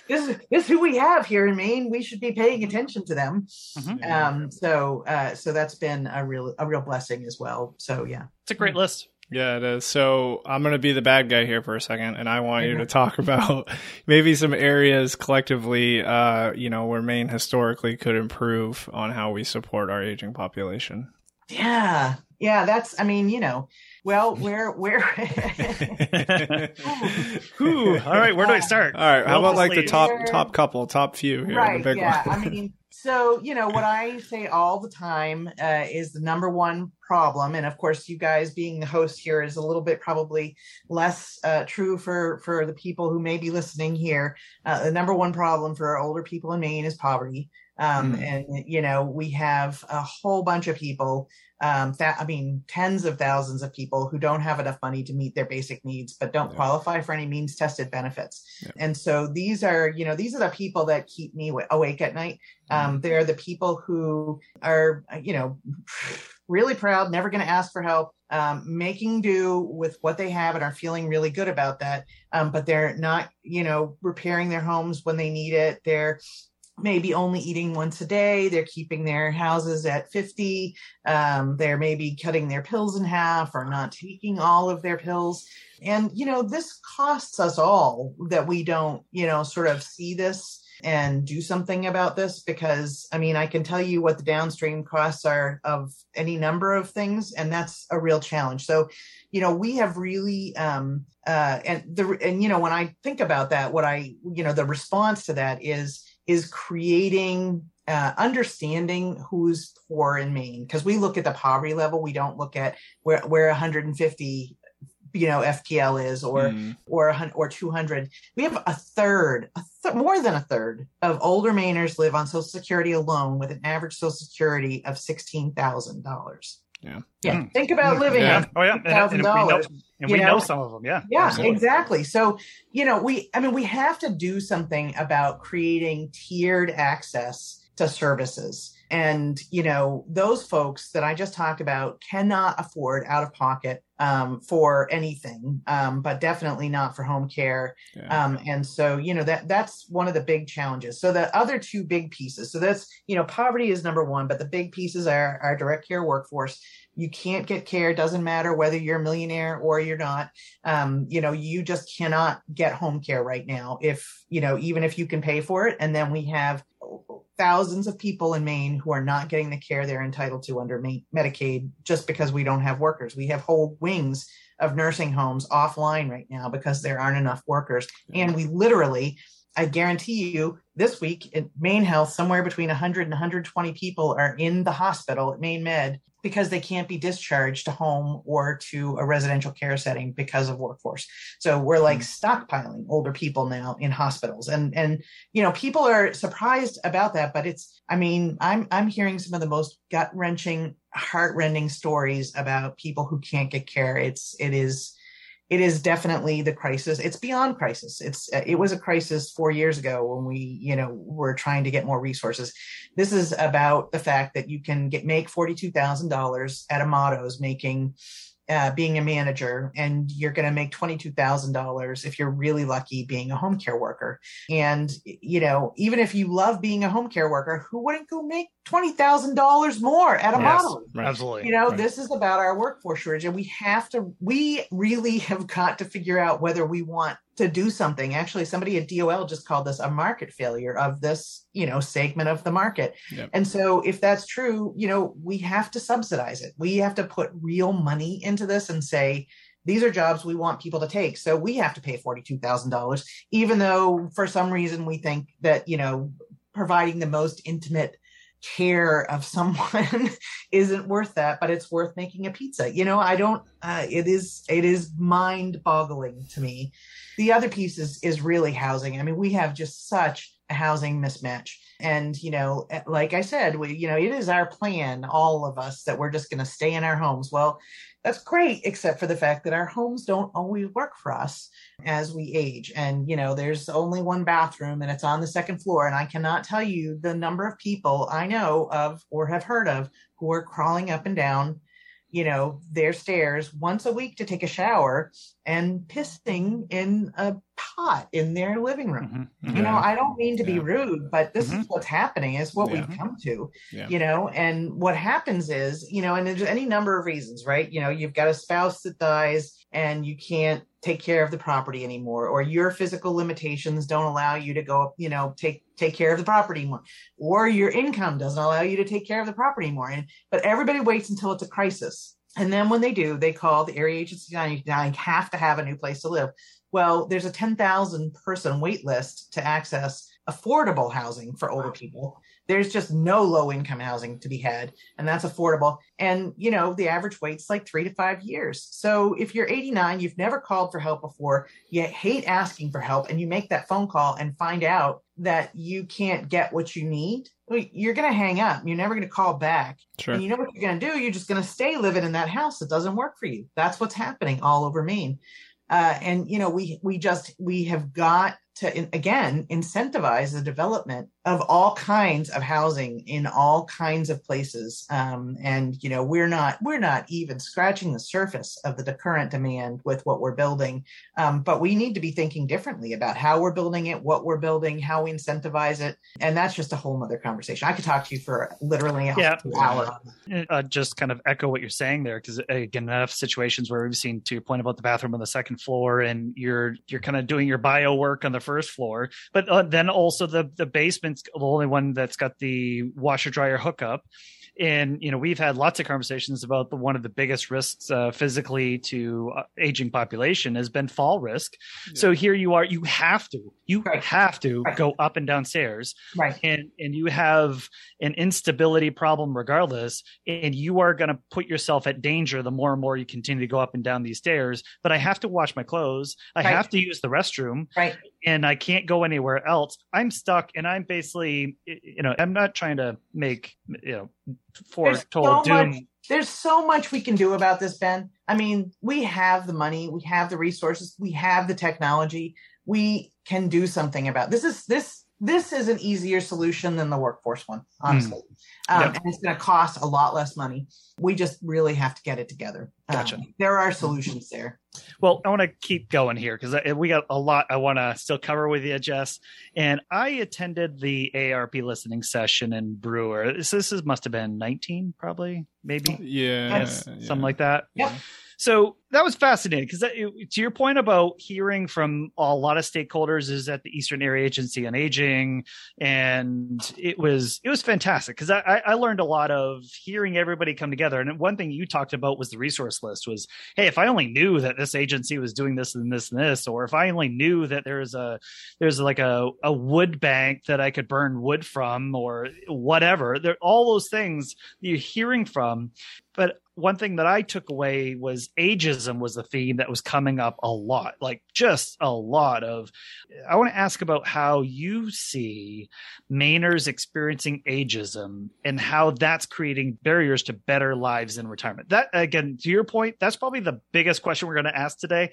is, this is who we have here in Maine. We should be paying attention to them. Mm-hmm. Um, so uh, so that's been a real, a real blessing as well. So, yeah. It's a great list. Yeah, it is. So I'm going to be the bad guy here for a second, and I want you to talk about maybe some areas collectively, uh, you know, where Maine historically could improve on how we support our aging population. Yeah. Yeah, that's, I mean, you know, well, where, where? Ooh, all right, where do I start? All right, how about like the top top couple, top few here? Right, the big yeah, one. I mean, so, you know, what I say all the time uh, is the number one problem, and of course, you guys being the host here is a little bit probably less uh, true for, for the people who may be listening here. Uh, the number one problem for older people in Maine is poverty. Um, mm. And, you know, we have a whole bunch of people, um, that, I mean, tens of thousands of people who don't have enough money to meet their basic needs, but don't yeah. qualify for any means tested benefits. Yeah. And so these are, you know, these are the people that keep me awake at night. Um, mm. They're the people who are, you know, really proud, never going to ask for help, um, making do with what they have and are feeling really good about that. Um, but they're not, you know, repairing their homes when they need it. They're maybe only eating once a day. They're keeping their houses at fifty. Um, they're maybe cutting their pills in half or not taking all of their pills. And, you know, this costs us all that we don't, you know, sort of see this and do something about this, because, I mean, I can tell you what the downstream costs are of any number of things, and that's a real challenge. So, you know, we have really, um, uh, and the, and, you know, when I think about that, what I, you know, the response to that is, is creating, uh, understanding who's poor in Maine. Because we look at the poverty level, we don't look at where, where one hundred fifty, you know, F P L is, or, mm. or, or two hundred. We have a third, a th- more than a third of older Mainers live on Social Security alone, with an average Social Security of sixteen thousand dollars. Yeah. Yeah. Mm. Think about living yeah. on oh, yeah. thousand dollars. And we, know, and we know, know some of them. Yeah. Yeah, absolutely. Exactly. So, you know, we, I mean, we have to do something about creating tiered access to services. And, you know, those folks that I just talked about cannot afford out of pocket um, for anything, um, but definitely not for home care. Yeah. Um, and so, you know, that that's one of the big challenges. So the other two big pieces, so that's, you know, poverty is number one, but the big pieces are our direct care workforce. You can't get care. It doesn't matter whether you're a millionaire or you're not. Um, you know, you just cannot get home care right now if, you know, even if you can pay for it. And then we have thousands of people in Maine who are not getting the care they're entitled to under Maine Medicaid just because we don't have workers. We have whole wings of nursing homes offline right now because there aren't enough workers. And we literally I guarantee you this week at Maine Health, somewhere between one hundred and one hundred twenty people are in the hospital at Maine Med because they can't be discharged to home or to a residential care setting because of workforce. So we're like stockpiling older people now in hospitals. And, and, you know, people are surprised about that, but it's, I mean, I'm, I'm hearing some of the most gut wrenching, heart-rending stories about people who can't get care. It's, it is, it is definitely the crisis. It's beyond crisis. It's, it was a crisis four years ago when we, you know, were trying to get more resources. This is about the fact that you can get, make forty-two thousand dollars at Amato's making, uh, being a manager, and you're going to make twenty-two thousand dollars if you're really lucky being a home care worker. And, you know, even if you love being a home care worker, who wouldn't go make twenty thousand dollars more at a yes, model. Right. Absolutely. You know, right. This is about our workforce shortage, and we have to, we really have got to figure out whether we want to do something. Actually, somebody at D O L just called this a market failure of this, you know, segment of the market. Yep. And so if that's true, you know, we have to subsidize it. We have to put real money into this and say, these are jobs we want people to take. So we have to pay forty-two thousand dollars, even though for some reason we think that, you know, providing the most intimate care of someone isn't worth that, but it's worth making a pizza. You know, I don't, uh, it is, it is mind boggling to me. The other piece is, is really housing. I mean, we have just such a housing mismatch. And, you know, like I said, we, you know, it is our plan, all of us, that we're just going to stay in our homes. Well, that's great, except for the fact that our homes don't always work for us as we age. And, you know, there's only one bathroom and it's on the second floor. And I cannot tell you the number of people I know of or have heard of who are crawling up and down, you know, their stairs once a week to take a shower and pissing in a pot in their living room. Mm-hmm. You yeah. know, I don't mean to yeah. be rude, but this mm-hmm. is what's happening. It's what yeah. we've come to, yeah. you know, and what happens is, you know, and there's any number of reasons, right? You know, you've got a spouse that dies and you can't take care of the property anymore, or your physical limitations don't allow you to go, you know, take, take care of the property anymore, or your income doesn't allow you to take care of the property anymore. And, but everybody waits until it's a crisis. And then when they do, they call the area agency and I have to have a new place to live. Well, there's a ten thousand person wait list to access affordable housing for older people. There's just no low income housing to be had, and that's affordable. And, you know, the average wait's like three to five years. So if you're eighty-nine, you've never called for help before, you hate asking for help, and you make that phone call and find out that you can't get what you need, you're going to hang up. You're never going to call back. Sure. And you know what you're going to do? You're just going to stay living in that house that doesn't work for you. That's what's happening all over Maine. Uh, and, you know, we, we just, we have got to, in, again, incentivize the development of all kinds of housing in all kinds of places. Um, and, you know, we're not, we're not even scratching the surface of the current demand with what we're building. Um, but we need to be thinking differently about how we're building it, what we're building, how we incentivize it. And that's just a whole nother conversation. I could talk to you for literally an yeah. hour. Uh, just kind of echo what you're saying there, because again, enough situations where we've seen, to your point about the bathroom on the second floor, and you're, you're kind of doing your bio work on the first floor, but uh, then also the, the basement's the only one that's got the washer dryer hookup. And, you know, we've had lots of conversations about the, one of the biggest risks uh, physically to uh, aging population has been fall risk. Yeah. So here you are, you have to, you right. have to right. go up and down stairs, right. and, and you have an instability problem regardless, and you are going to put yourself at danger the more and more you continue to go up and down these stairs. But I have to wash my clothes. I right. have to use the restroom. Right. And I can't go anywhere else. I'm stuck, and I'm basically, you know, I'm not trying to make, you know, foretold so doom. Much, there's so much we can do about this, Ben. I mean, we have the money, we have the resources, we have the technology. We can do something about this. Is this this is an easier solution than the workforce one, honestly. Mm. Um, yep. And it's going to cost a lot less money. We just really have to get it together. Gotcha. Um, there are solutions there. Well, I want to keep going here because we got a lot I want to still cover with you, Jess. And I attended the A A R P listening session in Brewer. This, this is, must have been nineteen, probably, maybe. Yeah. Yes, yeah. Something like that. Yeah. So that was fascinating because to your point about hearing from a lot of stakeholders is at the Eastern Area Agency on Aging. And it was, it was fantastic because I, I learned a lot of hearing everybody come together. And one thing you talked about was the resource list was, hey, if I only knew that this agency was doing this and this and this, or if I only knew that there is a, there's like a, a wood bank that I could burn wood from or whatever, there, all those things that you're hearing from. But one thing that I took away was ageism was the theme that was coming up a lot, like just a lot of, I want to ask about how you see Mainers experiencing ageism and how that's creating barriers to better lives in retirement. That, again, to your point, that's probably the biggest question we're going to ask today.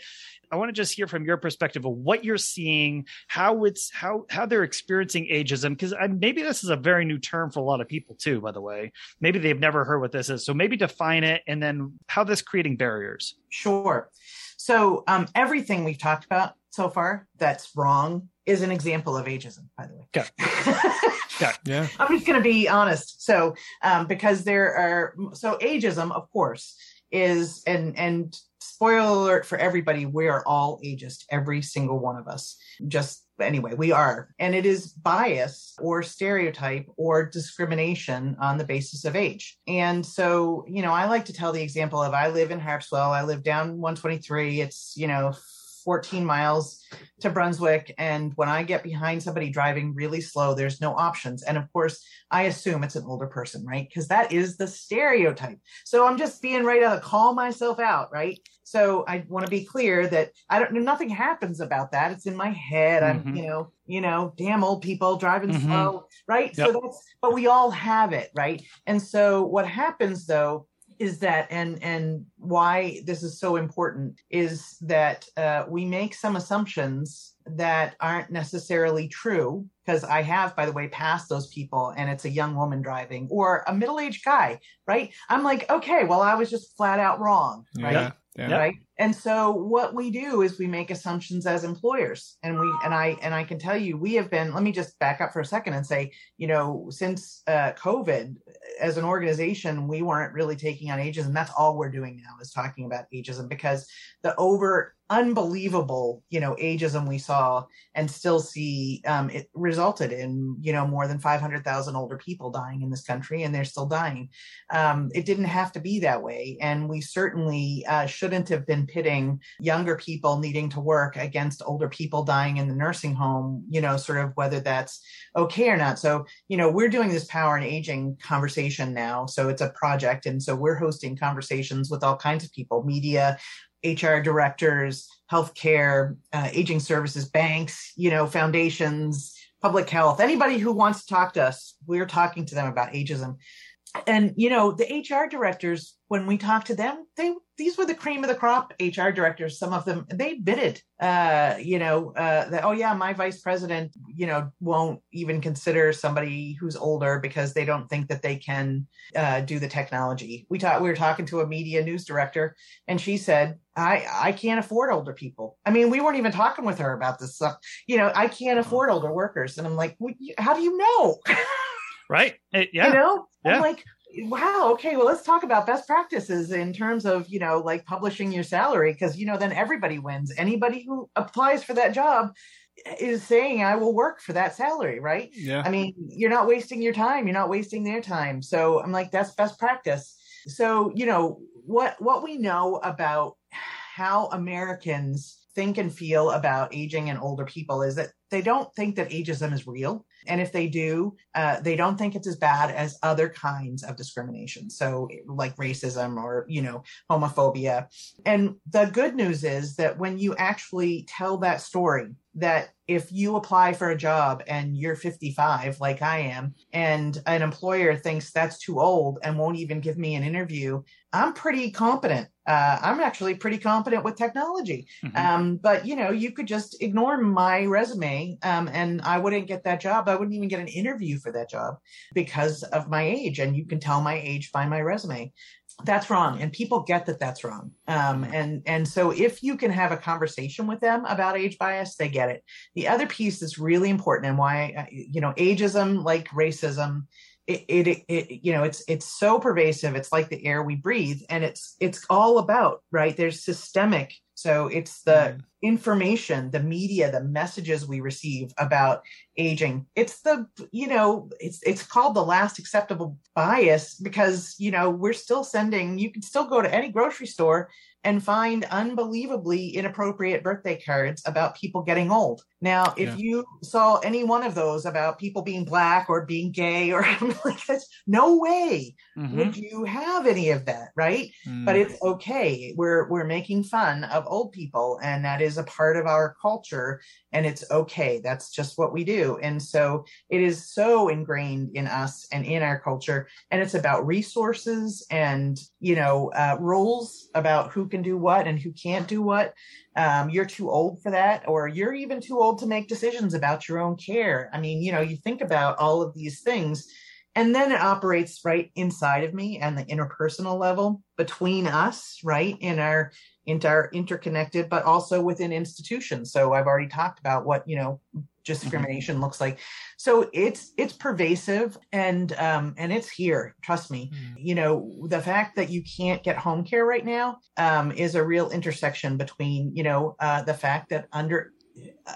I want to just hear from your perspective of what you're seeing, how it's, how, how they're experiencing ageism, because maybe this is a very new term for a lot of people too, by the way, maybe they've never heard what this is. So maybe define it and then how this creating barriers. Sure. So um, everything we've talked about so far that's wrong is an example of ageism, by the way. Okay. Okay. Yeah. I'm just going to be honest. So um, because there are, so ageism, of course, is, and, and spoiler alert for everybody, we are all ageist, every single one of us. Just anyway, we are. And it is bias or stereotype or discrimination on the basis of age. And so, you know, I like to tell the example of I live in Harpswell, I live down one twenty-three. It's, you know, fourteen miles to Brunswick. And when I get behind somebody driving really slow, there's no options. And of course, I assume it's an older person, right? Because that is the stereotype. So I'm just being right out to call myself out, right? So I want to be clear that I don't, nothing happens about that. It's in my head. Mm-hmm. I'm, you know, you know, damn old people driving mm-hmm. slow, right? Yep. So that's, but we all have it, right? And so what happens though, is that, and and why this is so important, is that uh, we make some assumptions that aren't necessarily true, because I have, by the way, passed those people and it's a young woman driving or a middle-aged guy, right? I'm like, okay, well, I was just flat out wrong, right? Yeah. Yeah. Right. And so what we do is we make assumptions as employers, and we, and I, and I can tell you, we have been, let me just back up for a second and say, you know, since uh, COVID as an organization, we weren't really taking on ageism. That's all we're doing now is talking about ageism, because the over unbelievable, you know, ageism we saw and still see, um, it resulted in, you know, more than five hundred thousand older people dying in this country, and they're still dying. Um, it didn't have to be that way. And we certainly uh, shouldn't have been pitting younger people needing to work against older people dying in the nursing home, you know, sort of whether that's okay or not. So, you know, we're doing this power and aging conversation now. So it's a project. And so we're hosting conversations with all kinds of people, media, H R directors, healthcare, uh, aging services, banks, you know, foundations, public health, anybody who wants to talk to us, we're talking to them about ageism. And, you know, the H R directors, when we talked to them, they, these were the cream of the crop H R directors. Some of them, they bitted, uh, you know, uh, that, oh yeah, my vice president, you know, won't even consider somebody who's older because they don't think that they can uh, do the technology. We talked, we were talking to a media news director, and she said, I, I can't afford older people. I mean, we weren't even talking with her about this stuff. You know, I can't afford older workers. And I'm like, well, how do you know? Right. It, yeah. You know, yeah. I'm like, wow, okay, well, let's talk about best practices in terms of, you know, like publishing your salary, because, you know, then everybody wins. Anybody who applies for that job is saying, I will work for that salary, right? Yeah. I mean, you're not wasting your time. You're not wasting their time. So I'm like, that's best practice. So, you know, what what we know about how Americans think and feel about aging and older people is that they don't think that ageism is real. And if they do, uh, they don't think it's as bad as other kinds of discrimination. So like racism or, you know, homophobia. And the good news is that when you actually tell that story, that if you apply for a job and you're fifty-five, like I am, and an employer thinks that's too old and won't even give me an interview, I'm pretty competent. Uh, I'm actually pretty competent with technology. Mm-hmm. Um, but, you know, you could just ignore my resume um, and I wouldn't get that job. I wouldn't even get an interview for that job because of my age. And you can tell my age by my resume. That's wrong. And people get that that's wrong. Um, and, and so if you can have a conversation with them about age bias, they get it. The other piece that's really important and why, you know, ageism, like racism, it, it, it, you know, it's, it's so pervasive. It's like the air we breathe, and it's, it's all about, right. There's systemic. So it's the information, the media, the messages we receive about aging. It's the, you know, it's, it's called the last acceptable bias because, you know, we're still sending, you can still go to any grocery store and find unbelievably inappropriate birthday cards about people getting old. Now, if yeah. you saw any one of those about people being Black or being gay or like that, no way mm-hmm. would you have any of that, right? Mm. But it's okay. We're we're making fun of old people, and that is a part of our culture, and it's okay. That's just what we do. And so it is so ingrained in us and in our culture, and it's about resources and, you know, uh, rules about who can do what and who can't do what. Um, you're too old for that, or you're even too old to make decisions about your own care. I mean, you know, you think about all of these things, and then it operates right inside of me and the interpersonal level between us, right, in our in our interconnected, but also within institutions. So I've already talked about what, you know, discrimination mm-hmm. looks like. So it's it's pervasive, and um, and it's here. Trust me. Mm. You know, the fact that you can't get home care right now um, is a real intersection between, you know, uh, the fact that under uh,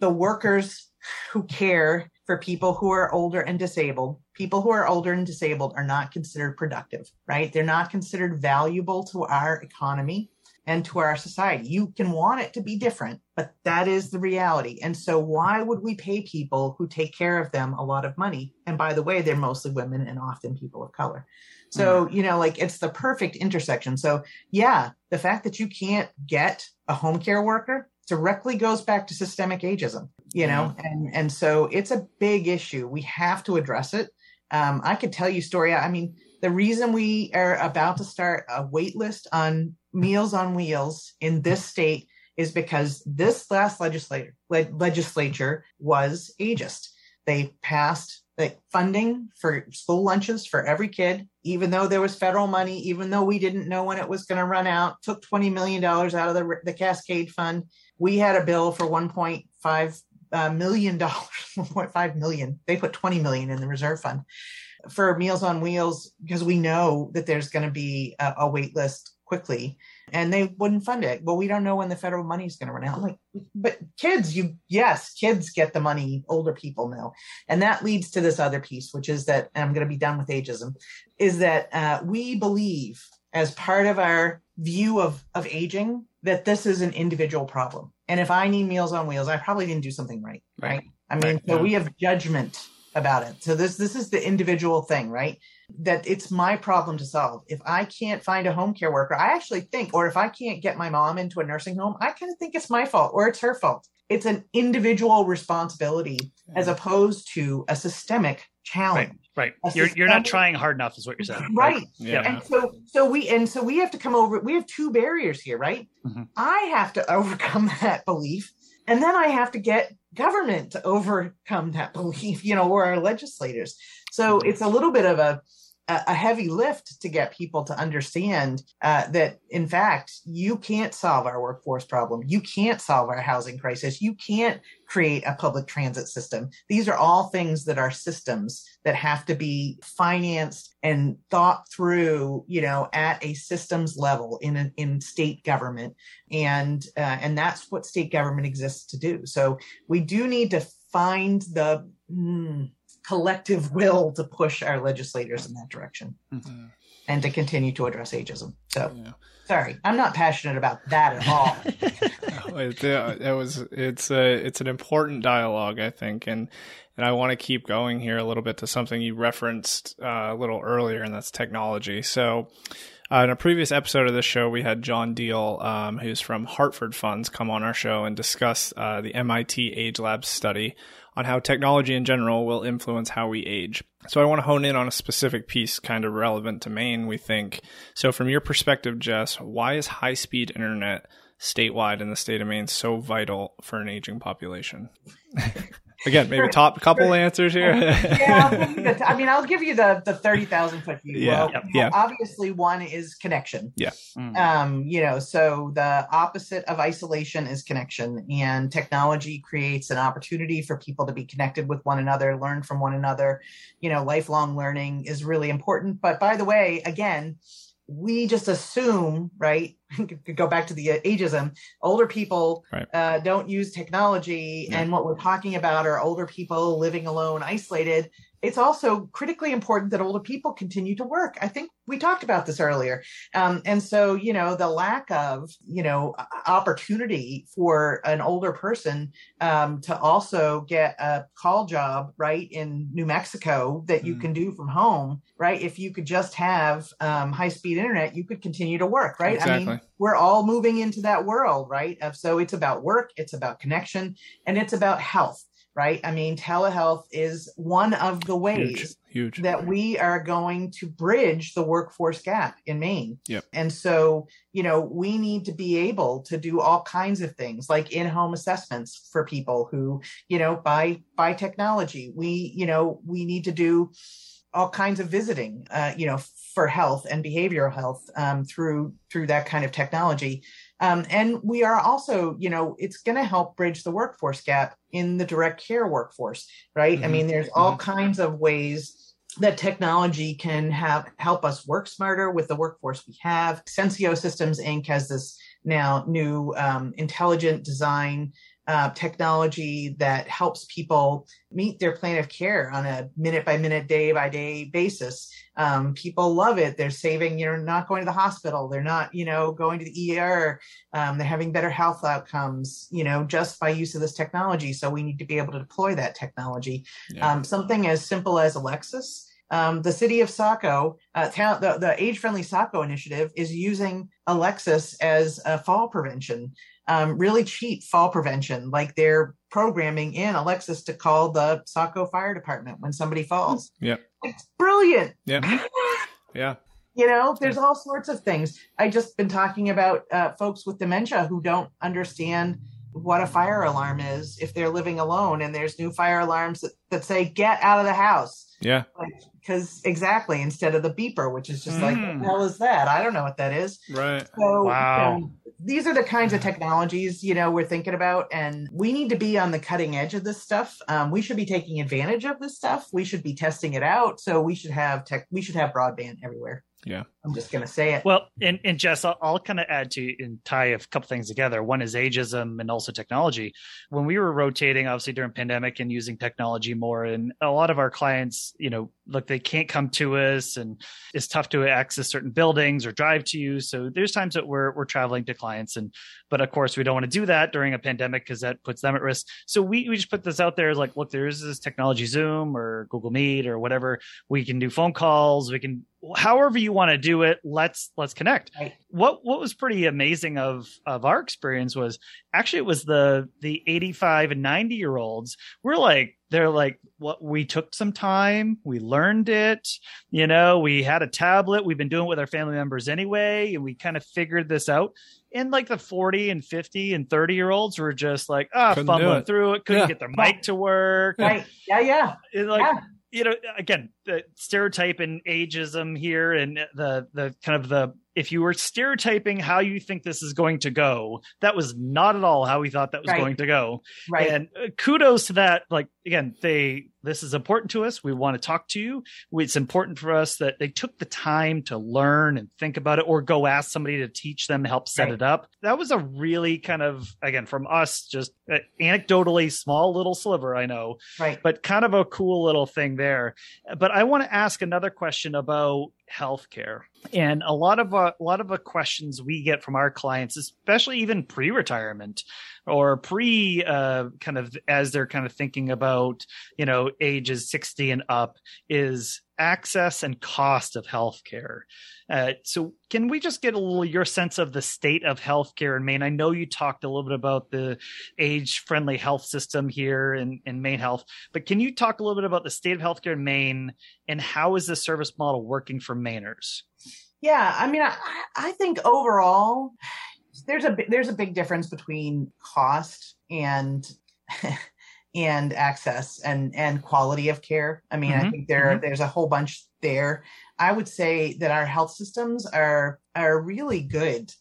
the workers who care for people who are older and disabled, people who are older and disabled are not considered productive, right? They're not considered valuable to our economy and to our society. You can want it to be different, but that is the reality. And so why would we pay people who take care of them a lot of money? And by the way, they're mostly women and often people of color. So, mm-hmm. you know, like it's the perfect intersection. So yeah, the fact that you can't get a home care worker directly goes back to systemic ageism, you know, mm-hmm. and, and so it's a big issue. We have to address it. Um, I could tell you story. I mean, the reason we are about to start a wait list on Meals on Wheels in this state is because this last legislator, le- legislature was ageist. They passed the funding for school lunches for every kid, even though there was federal money, even though we didn't know when it was going to run out, took twenty million dollars out of the, the Cascade Fund. We had a bill for one point five million dollars, one point five million. They put twenty million in the reserve fund for Meals on Wheels because we know that there's going to be a, a wait list quickly, and they wouldn't fund it. Well, we don't know when the federal money is going to run out. I'm like, but kids, you, yes, kids get the money, older people know. And that leads to this other piece, which is that, and I'm going to be done with ageism, is that uh, we believe as part of our view of, of aging, that this is an individual problem. And if I need Meals on Wheels, I probably didn't do something right, right? right. I mean, right. so yeah. we have judgment about it. So this this is the individual thing, right? That it's my problem to solve. If I can't find a home care worker, I actually think, or if I can't get my mom into a nursing home, I kind of think it's my fault or it's her fault. It's an individual responsibility yeah. as opposed to a systemic challenge. Right. right. You're, you're not trying hard enough is what you're saying. Right. right. Yeah. And so, so we, and so we have to come over, we have two barriers here, right? Mm-hmm. I have to overcome that belief. And then I have to get government to overcome that belief, you know, or our legislators. So it's a little bit of a, a heavy lift to get people to understand uh, that, in fact, you can't solve our workforce problem. You can't solve our housing crisis. You can't create a public transit system. These are all things that are systems that have to be financed and thought through, you know, at a systems level in a, in state government. And uh, and that's what state government exists to do. So we do need to find the... Mm, collective will to push our legislators in that direction mm-hmm. and to continue to address ageism. So yeah. sorry, I'm not passionate about that at all. no, it, it was, it's a, it's an important dialogue, I think. And, and I want to keep going here a little bit to something you referenced uh, a little earlier, and that's technology. So Uh, in a previous episode of this show, we had John Deal, um, who's from Hartford Funds, come on our show and discuss uh, the M I T Age Lab study on how technology in general will influence how we age. So I want to hone in on a specific piece kind of relevant to Maine, we think. So from your perspective, Jess, why is high-speed internet statewide in the state of Maine so vital for an aging population? Again, maybe top couple answers here. Yeah, I mean, I'll give you the the thirty thousand foot view. Yeah, well, yeah. Obviously, one is connection. Yeah. Mm. Um, you know, so the opposite of isolation is connection, and technology creates an opportunity for people to be connected with one another, learn from one another. You know, lifelong learning is really important. But by the way, again, we just assume, right? Go back to the ageism. Older people right. uh, don't use technology. Yeah. And what we're talking about are older people living alone, isolated. It's also critically important that older people continue to work. I think we talked about this earlier. Um, and so, you know, the lack of, you know, opportunity for an older person um, to also get a call job, right, in New Mexico that you mm. can do from home, right? If you could just have um, high-speed internet, you could continue to work, right? Exactly. I mean, we're all moving into that world, right? So it's about work, it's about connection, and it's about health. Right. I mean, telehealth is one of the ways huge, huge. that we are going to bridge the workforce gap in Maine. Yep. And so, you know, we need to be able to do all kinds of things like in-home assessments for people who, you know, by by technology, we, you know, we need to do all kinds of visiting, uh, you know, for health and behavioral health um, through through that kind of technology. Um, and we are also, you know, it's going to help bridge the workforce gap in the direct care workforce, right? Mm-hmm. I mean, there's all mm-hmm. kinds of ways that technology can have help us work smarter with the workforce we have. Sensio Systems, Incorporated has this now new um, intelligent design uh, technology that helps people meet their plan of care on a minute-by-minute, day-by-day basis. Um, people love it. They're saving, you know, not going to the hospital. They're not, you know, going to the E R. Um, they're having better health outcomes, you know, just by use of this technology. So we need to be able to deploy that technology. Yeah. Um, something as simple as Alexis. Um, the city of Saco, uh, town, the, the age-friendly Saco initiative is using Alexis as a fall prevention, um, really cheap fall prevention. Like they're programming in Alexis to call the Saco Fire Department when somebody falls. Yeah. It's brilliant. Yeah. Yeah. You know, there's all sorts of things. I just been talking about uh, folks with dementia who don't understand what a fire alarm is if they're living alone, and there's new fire alarms that, that say, get out of the house. Yeah. Because like, exactly. Instead of the beeper, which is just mm. like, what the hell is that? I don't know what that is. Right. So, wow. Um, these are the kinds of technologies, you know, we're thinking about, and we need to be on the cutting edge of this stuff. Um, we should be taking advantage of this stuff. We should be testing it out. So we should have tech, we should have broadband everywhere. Yeah. I'm just going to say it. Well, and, and Jess, I'll, I'll kind of add to and tie a couple things together. One is ageism and also technology. When we were rotating, obviously during pandemic and using technology more, and a lot of our clients, you know, look, they can't come to us and it's tough to access certain buildings or drive to you. So there's times that we're, we're traveling to clients. And, but of course we don't want to do that during a pandemic because that puts them at risk. So we, we just put this out there like, look, there is this technology, Zoom or Google Meet or whatever. We can do phone calls. We can, however you want to do it, let's let's connect. Right. What what was pretty amazing of of our experience was actually it was the the eighty-five and ninety year olds. We're like they're like what well, we took some time, we learned it, you know, we had a tablet, we've been doing it with our family members anyway, and we kind of figured this out. And like the forty and fifty and thirty year olds were just like ah oh, fumbling through it, couldn't yeah. get their mic to work. Right. Yeah, yeah. It's like yeah. You know, again, the stereotype and ageism here, and the the kind of the if you were stereotyping how you think this is going to go, that was not at all how we thought that was right. going to go. Right. And kudos to that. Like again, they this is important to us. We want to talk to you. It's important for us that they took the time to learn and think about it, or go ask somebody to teach them to help set right. it up. That was a really kind of again from us, just anecdotally small little sliver, I know, right? But kind of a cool little thing there. But I want to ask another question about healthcare. And a lot of uh, a lot of the questions we get from our clients, especially even pre-retirement or pre uh, kind of as they're kind of thinking about, you know, ages sixty and up, is access and cost of healthcare. Uh, so can we just get a little your sense of the state of healthcare in Maine? I know you talked a little bit about the age-friendly health system here in, in Maine Health, but can you talk a little bit about the state of healthcare in Maine and how is the service model working for Mainers? Yeah, I mean, I, I think overall, there's a there's a big difference between cost and and access and, and quality of care. I mean, mm-hmm. I think there, mm-hmm. there's a whole bunch there. I would say that our health systems are, are really good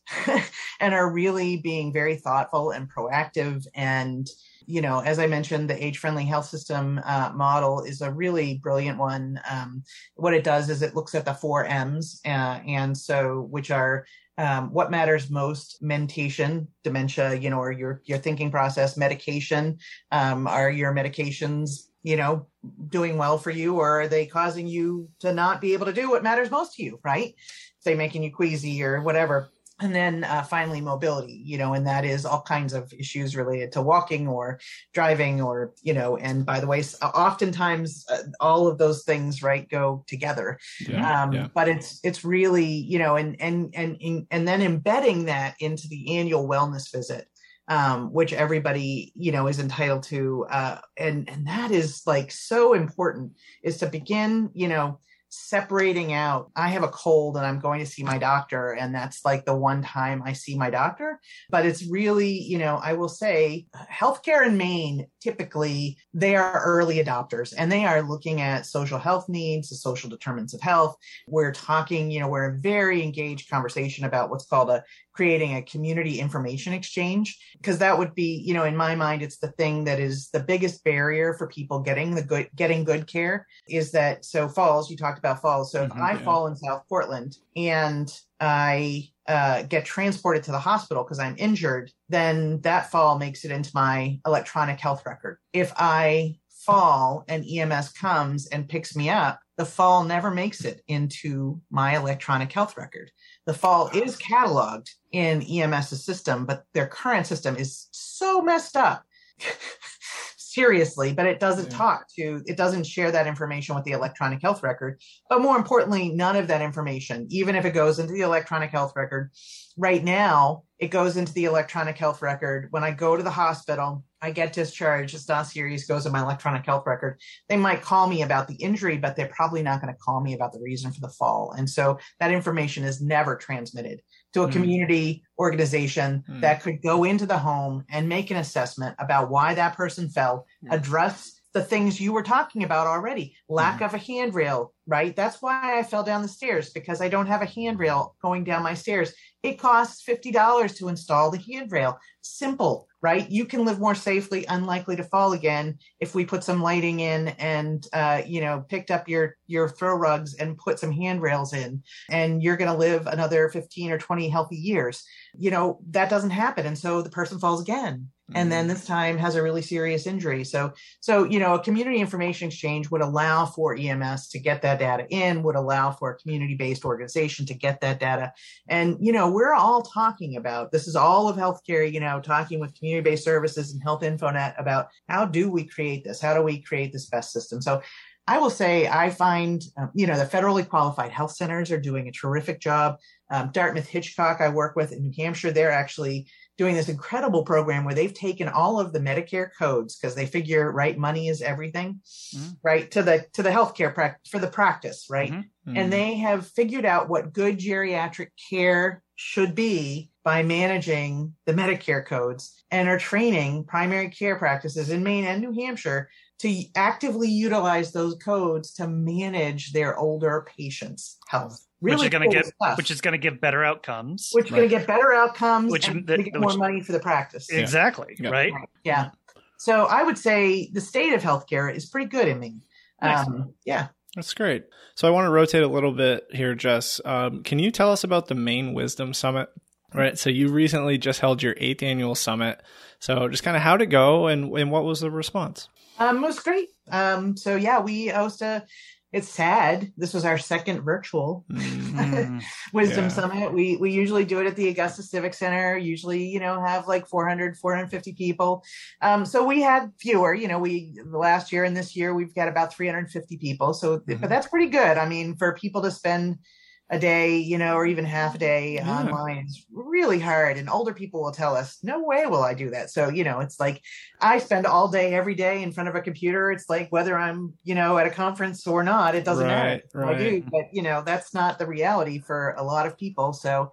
and are really being very thoughtful and proactive. And, you know, as I mentioned, the age-friendly health system uh, model is a really brilliant one. Um, what it does is it looks at the four M's, uh, and so, which are Um, what matters most: mentation, dementia, you know, or your, your thinking process; medication, um, are your medications, you know, doing well for you, or are they causing you to not be able to do what matters most to you, right? If they're making you queasy or whatever. And then uh, finally, mobility, you know, and that is all kinds of issues related to walking or driving or, you know, and by the way, oftentimes uh, all of those things, right, go together. Yeah, um, yeah. But it's it's really, you know, and, and, and, and then embedding that into the annual wellness visit, um, which everybody, you know, is entitled to. Uh, and, and that is like so important, is to begin, you know, separating out, I have a cold and I'm going to see my doctor, and that's like the one time I see my doctor. But it's really, you know, I will say healthcare in Maine, typically they are early adopters, and they are looking at social health needs, the social determinants of health. We're talking, you know, we're a very engaged conversation about what's called a creating a community information exchange, because that would be, you know, in my mind, it's the thing that is the biggest barrier for people getting the good, getting good care is that, so falls, you talked about falls. So mm-hmm, if I yeah. fall in South Portland and I uh, get transported to the hospital because I'm injured, then that fall makes it into my electronic health record. If I fall and E M S comes and picks me up, the fall never makes it into my electronic health record. The fall is cataloged in EMS's system, but their current system is so messed up. Seriously, but it doesn't yeah. talk to, it doesn't share that information with the electronic health record. But more importantly, none of that information, even if it goes into the electronic health record, right now, it goes into the electronic health record. When I go to the hospital, I get discharged, it's not serious, goes in my electronic health record. They might call me about the injury, but they're probably not going to call me about the reason for the fall. And so that information is never transmitted to a mm. community organization mm. that could go into the home and make an assessment about why that person fell, mm. address the things you were talking about already, lack mm. of a handrail, right? That's why I fell down the stairs, because I don't have a handrail going down my stairs. It costs fifty dollars to install the handrail. Simple, right? You can live more safely, unlikely to fall again, if we put some lighting in and, uh, you know, picked up your, your throw rugs and put some handrails in, and you're going to live another fifteen or twenty healthy years. You know, that doesn't happen. And so the person falls again. Mm-hmm. And then this time has a really serious injury. So, so, you know, a community information exchange would allow for E M S to get that data in, would allow for a community-based organization to get that data. And, you know, we're all talking about, this is all of healthcare, you know, talking with community-based services and Health InfoNet about how do we create this? How do we create this best system? So I will say I find, um, you know, the federally qualified health centers are doing a terrific job. Um, Dartmouth-Hitchcock I work with in New Hampshire, they're actually doing this incredible program where they've taken all of the Medicare codes, because they figure, right, money is everything, mm-hmm. right, to the to the healthcare practice, for the practice, right? Mm-hmm. Mm-hmm. And they have figured out what good geriatric care should be by managing the Medicare codes, and are training primary care practices in Maine and New Hampshire to actively utilize those codes to manage their older patients' health. Really which is going to cool give, which is going to give better outcomes. Which is right. going to get better outcomes, which, and the, get more which, money for the practice. Exactly. Yeah. Right. Yeah. So I would say the state of healthcare is pretty good in Maine. Nice. Um, yeah. That's great. So I want to rotate a little bit here, Jess. Um, can you tell us about the Maine Wisdom Summit? Right. So you recently just held your eighth annual summit. So just kind of how'd it go, and, and what was the response? Um, it was great. Um, so yeah, we host a, it's sad, this was our second virtual mm-hmm. Wisdom yeah. Summit. We we usually do it at the Augusta Civic Center, usually, you know, have like four hundred, four hundred fifty people. Um, so we had fewer, you know, we, the last year and this year, we've got about three hundred fifty people. So, mm-hmm. but that's pretty good. I mean, for people to spend a day, you know, or even half a day yeah. online is really hard. And older people will tell us, no way will I do that. So, you know, it's like I spend all day, every day in front of a computer. It's like whether I'm, you know, at a conference or not, it doesn't right, matter. Right. I do, but, you know, that's not the reality for a lot of people. So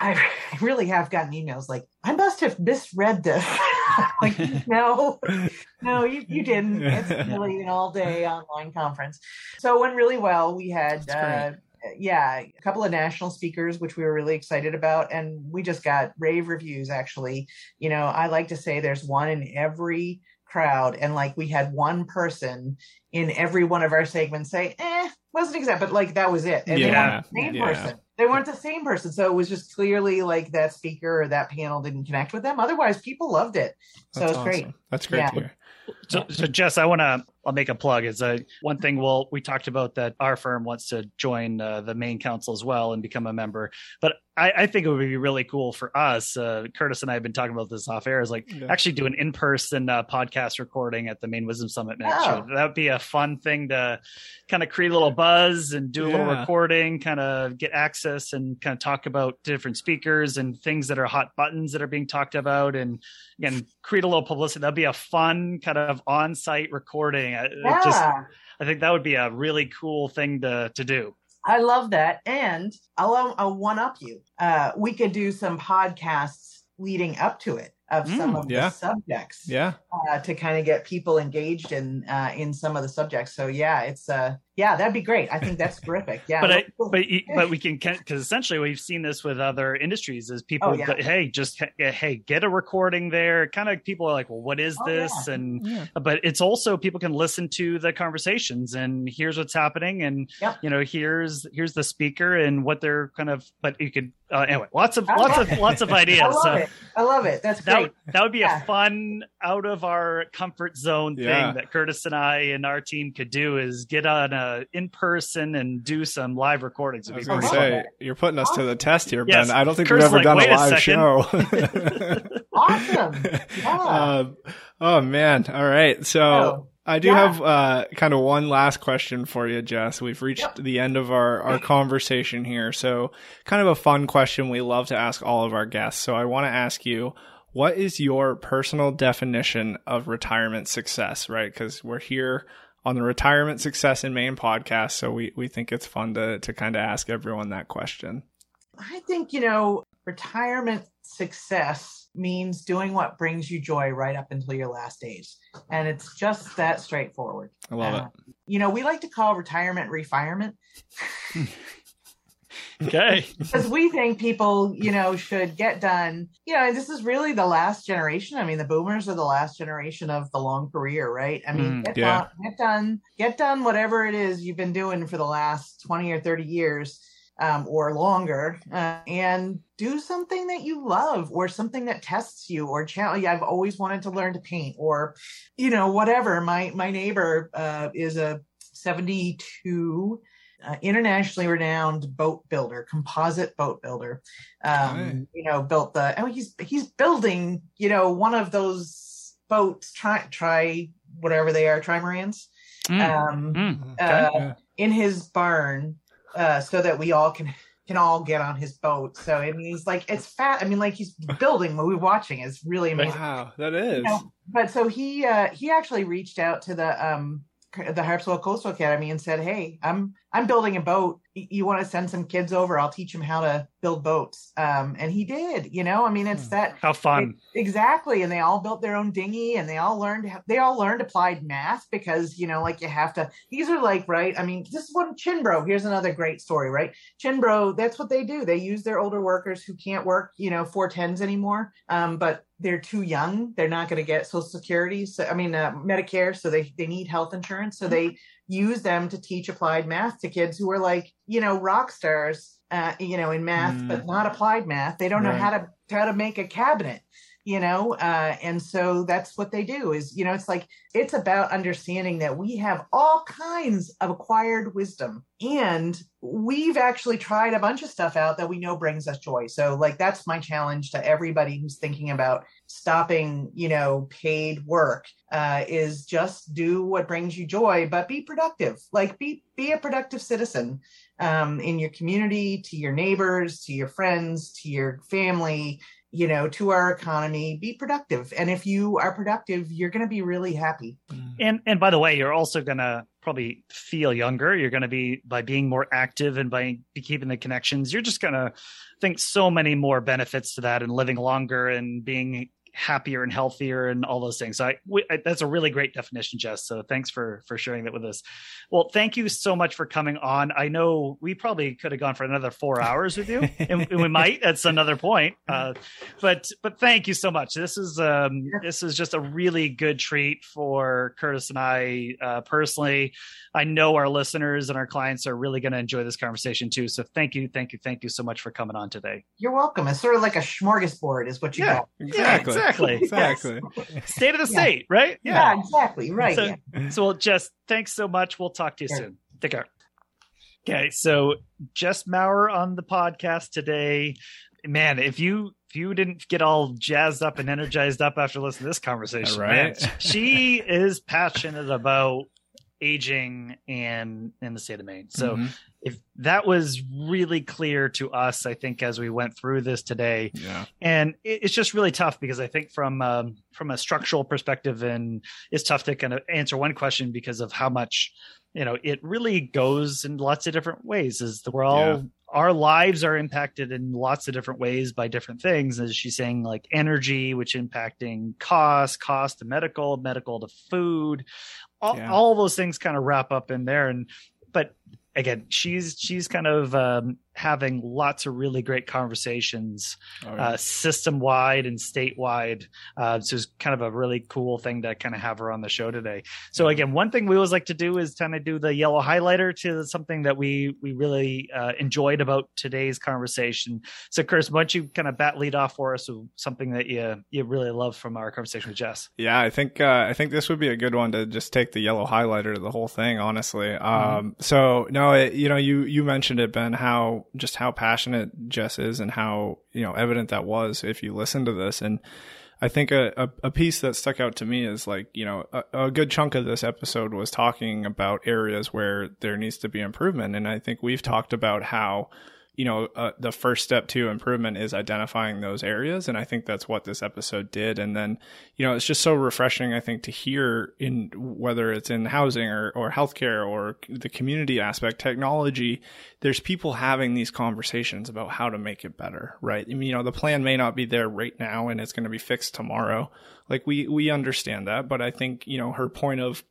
I really have gotten emails like, I must have misread this. Like, no, no, you, you didn't. It's really an all day online conference. So it went really well. We had, uh, yeah, a couple of national speakers, which we were really excited about. And we just got rave reviews, actually. You know, I like to say there's one in every crowd. And like, we had one person in every one of our segments say, eh, wasn't exact, but like, that was it. And yeah. they weren't the same yeah. person. They weren't the same person. So it was just clearly like that speaker or that panel didn't connect with them. Otherwise, people loved it. So it's awesome. Great. That's great yeah. to hear. So, so Jess, I want to, I'll make a plug. It's a, one thing we'll, we talked about that our firm wants to join uh, the Maine Council as well and become a member. But I, I think it would be really cool for us. Uh, Curtis and I have been talking about this off air is like yeah. actually do an in-person uh, podcast recording at the Maine Wisdom Summit. Oh. That would be a fun thing to kind of create a little buzz and do a yeah. little recording, kind of get access and kind of talk about different speakers and things that are hot buttons that are being talked about and, and create a little publicity. That'd be a fun kind of on-site recording. I, yeah. just, I think that would be a really cool thing to, to do. I love that. And I'll, I'll one-up you. Uh, we could do some podcasts leading up to it of mm, some of yeah. the subjects yeah. uh, to kind of get people engaged in uh, in some of the subjects. So yeah, it's uh, yeah, that'd be great. I think that's terrific. Yeah, but I, but but we can because essentially we've seen this with other industries is people. Oh, yeah. that, hey, just hey, get a recording there. Kind of people are like, well, what is oh, this? Yeah. And yeah. but it's also people can listen to the conversations and here's what's happening and yep. you know here's here's the speaker and what they're kind of. But you could uh, anyway, lots of I lots of it. lots of ideas. I love so, it. I love it. That's great. That would, that would be yeah. a fun out of our comfort zone thing yeah. that Curtis and I and our team could do is get on a. in person and do some live recordings. I was going to say, you're putting us to the test here, Ben. Yes. I don't think Kurt's we've ever like, done a live a show. Awesome. Yeah. Uh, oh, man. All right. So oh. I do yeah. have uh, kind of one last question for you, Jess. We've reached yep. the end of our, our conversation here. So kind of a fun question we love to ask all of our guests. So I want to ask you, what is your personal definition of retirement success, right? Because we're here on the Retirement Success in Maine podcast. So we, we think it's fun to, to kind of ask everyone that question. I think, you know, retirement success means doing what brings you joy right up until your last days. And it's just that straightforward. I love uh, it. You know, we like to call retirement refirement. Okay. Because we think people, you know, should get done. You know, this is really the last generation. I mean, the boomers are the last generation of the long career, right? I mean, mm, get, yeah. done, get done, get done, whatever it is you've been doing for the last twenty or thirty years um, or longer uh, and do something that you love or something that tests you or challenge. I've always wanted to learn to paint or, you know, whatever. My, my neighbor uh, is a seventy-two Uh, internationally renowned boat builder, composite boat builder, um, right. you know, built the, and he's, he's building, you know, one of those boats, try, try whatever they are, trimarans, mm. um, mm. Okay. uh, in his barn, uh, so that we all can, can all get on his boat. So, I mean, he's like, it's fat. I mean, like he's building what we're watching is really amazing. Wow, that is. You know, but so he, uh, he actually reached out to the, um, the Harpswell Coastal Academy and said, "Hey, I'm I'm building a boat. You want to send some kids over? I'll teach them how to build boats." Um, and he did. You know, I mean, it's that how fun it, exactly. And they all built their own dinghy, and they all learned they all learned applied math because you know, like you have to. These are like right. I mean, this is one Chinbro. Here's another great story, right? Chinbro. That's what they do. They use their older workers who can't work, you know, four tens anymore. Um, but they're too young. They're not going to get Social Security. So I mean, uh, Medicare. So they, they need health insurance. So mm-hmm. they use them to teach applied math to kids who are like, you know, rock stars, uh, you know, in math, mm. but not applied math. They don't right. know how to, how to make a cabinet, you know? Uh, and so that's what they do is, you know, it's like, it's about understanding that we have all kinds of acquired wisdom and we've actually tried a bunch of stuff out that we know brings us joy. So like, that's my challenge to everybody who's thinking about stopping, you know, paid work, uh, is just do what brings you joy, but be productive, like be, be a productive citizen, um, in your community, to your neighbors, to your friends, to your family, you know, to our economy, be productive. And if you are productive, you're going to be really happy. And and by the way, you're also going to probably feel younger. You're going to be, by being more active and by keeping the connections, you're just going to think so many more benefits to that and living longer and being happier and healthier and all those things. So I, we, I, that's a really great definition, Jess. So thanks for, for sharing that with us. Well, thank you so much for coming on. I know we probably could have gone for another four hours with you and, and we might, that's another point. Uh, but, but thank you so much. This is, um, this is just a really good treat for Curtis and I uh, personally. I know our listeners and our clients are really going to enjoy this conversation too. So thank you. Thank you. Thank you so much for coming on today. You're welcome. It's sort of like a smorgasbord is what you yeah, call it. Exactly. Yeah, exactly. Exactly. Yes. State of the yeah. state, right? Yeah, yeah exactly. Right. So, yeah. so we'll Jess, thanks so much. We'll talk to you yeah. soon. Take care. Okay. So Jess Maurer on the podcast today. Man, if you if you didn't get all jazzed up and energized up after listening to this conversation, right? Man, she is passionate about aging and in the state of Maine. So mm-hmm. if that was really clear to us, I think, as we went through this today, yeah. and it, it's just really tough because I think from, um, from a structural perspective, and it's tough to kind of answer one question because of how much, you know, it really goes in lots of different ways is that we're all, yeah. our lives are impacted in lots of different ways by different things. As she's saying, like energy, which impacting cost, cost to medical, medical to food, all, yeah. all those things kind of wrap up in there. And, but again, she's, she's kind of um, having lots of really great conversations oh, yeah. uh, system wide and statewide. Uh, so it's kind of a really cool thing to kind of have her on the show today. So again, one thing we always like to do is kind of do the yellow highlighter to something that we, we really uh, enjoyed about today's conversation. So Chris, why don't you kind of bat lead off for us with something that you, you really love from our conversation with Jess? Yeah, I think, uh, I think this would be a good one to just take the yellow highlighter to the whole thing, honestly. Um, mm-hmm. So no, it, you know, you, you mentioned it, Ben, how, just how passionate Jess is and how, you know, evident that was if you listen to this. And I think a, a, a piece that stuck out to me is like, you know, a, a good chunk of this episode was talking about areas where there needs to be improvement. And I think we've talked about how, you know, uh, the first step to improvement is identifying those areas. And I think that's what this episode did. And then, you know, it's just so refreshing, I think, to hear in whether it's in housing or, or healthcare or the community aspect, technology, there's people having these conversations about how to make it better, right? I mean, you know, the plan may not be there right now and it's going to be fixed tomorrow. Like we, we understand that, but I think, you know, her point of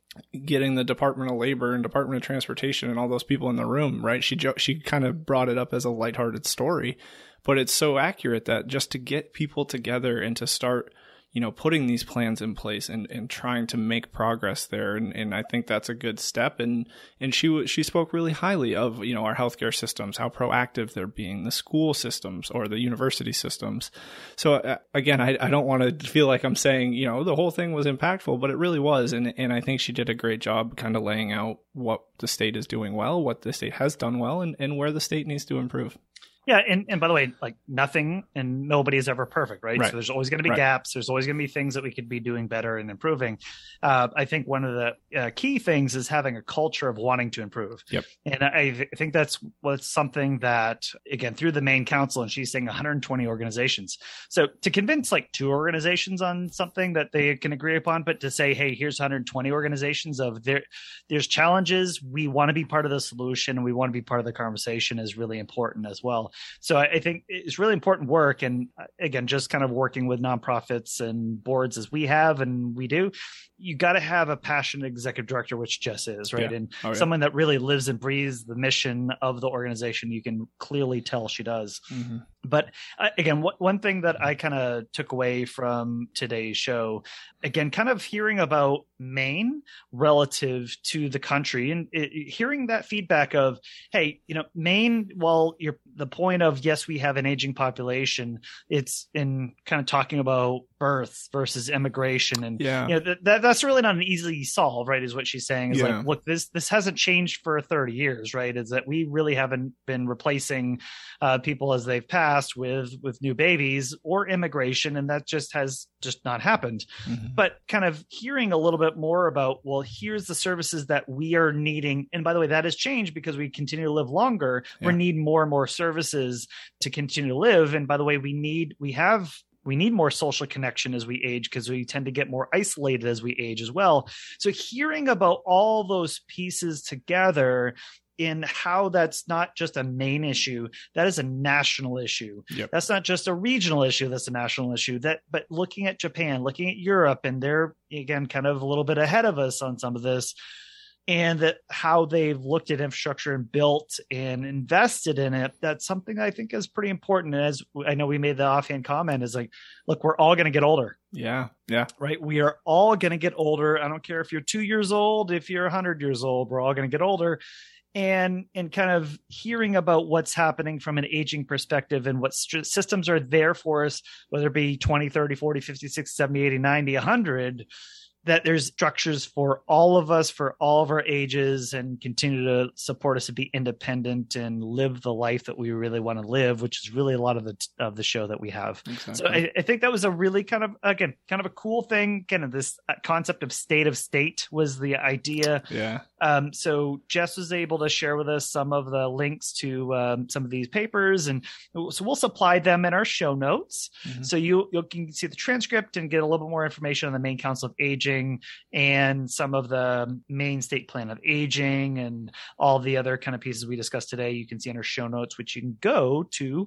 getting the Department of Labor and Department of Transportation and all those people in the room, right? She jo- she kind of brought it up as a lighthearted story, but it's so accurate that just to get people together and to start, you know, putting these plans in place and, and trying to make progress there. And, and I think that's a good step. And, and she, she spoke really highly of, you know, our healthcare systems, how proactive they're being, the school systems or the university systems. So uh, again, I, I don't want to feel like I'm saying, you know, the whole thing was impactful, but it really was. And, and I think she did a great job kind of laying out what the state is doing well, what the state has done well, and, and where the state needs to improve. Yeah. And, and by the way, like nothing and nobody is ever perfect, right? right. So there's always going to be right. gaps. There's always going to be things that we could be doing better and improving. Uh, I think one of the uh, key things is having a culture of wanting to improve. Yep. And I, th- I think that's what's something that, again, through the Maine Council, and she's saying one hundred twenty organizations. So to convince like two organizations on something that they can agree upon, but to say, hey, here's one hundred twenty organizations of there, there's challenges. We want to be part of the solution. And we want to be part of the conversation is really important as well. So I think it's really important work. And again, just kind of working with nonprofits and boards as we have and we do, you got to have a passionate executive director, which Jess is, right? Yeah. And oh, yeah. someone that really lives and breathes the mission of the organization. You can clearly tell she does. Mm-hmm. But uh, again, wh- one thing that I kind of took away from today's show, again, kind of hearing about Maine relative to the country and it, it, hearing that feedback of, hey, you know, Maine, while you're the point of, yes, we have an aging population, it's in kind of talking about births versus immigration. And yeah. you know, th- that, that's really not an easy solve, right, is what she's saying. Is yeah. like, look, this this hasn't changed for thirty years, right, is that we really haven't been replacing uh, people as they've passed with with new babies or immigration, and that just has just not happened. Mm-hmm. But kind of hearing a little bit more about, well, here's the services that we are needing, and by the way, that has changed because we continue to live longer. Yeah. We need more and more services to continue to live, and by the way, we need we have we need more social connection as we age because we tend to get more isolated as we age as well. So hearing about all those pieces together in how that's not just a Maine issue, that is a national issue. Yep. That's not just a regional issue, that's a national issue. That, but looking at Japan, looking at Europe, and they're, again, kind of a little bit ahead of us on some of this, and that how they've looked at infrastructure and built and invested in it, that's something I think is pretty important. And as I know, we made the offhand comment is like, look, we're all going to get older. Yeah. Yeah. Right. We are all going to get older. I don't care if you're two years old, if you're a hundred years old, we're all going to get older. And, and kind of hearing about what's happening from an aging perspective and what st- systems are there for us, whether it be twenty, thirty, forty, fifty, sixty, seventy, eighty, ninety, one hundred, that there's structures for all of us, for all of our ages, and continue to support us to be independent and live the life that we really want to live, which is really a lot of the of the show that we have. Exactly. So I, I think that was a really kind of, again, kind of a cool thing. Kind of this concept of state of state was the idea. Yeah. Um, so Jess was able to share with us some of the links to um, some of these papers. And so we'll supply them in our show notes. Mm-hmm. So you, you can see the transcript and get a little bit more information on the Maine Council of Aging and some of the Maine State Plan of Aging and all the other kind of pieces we discussed today. You can see in our show notes, which you can go to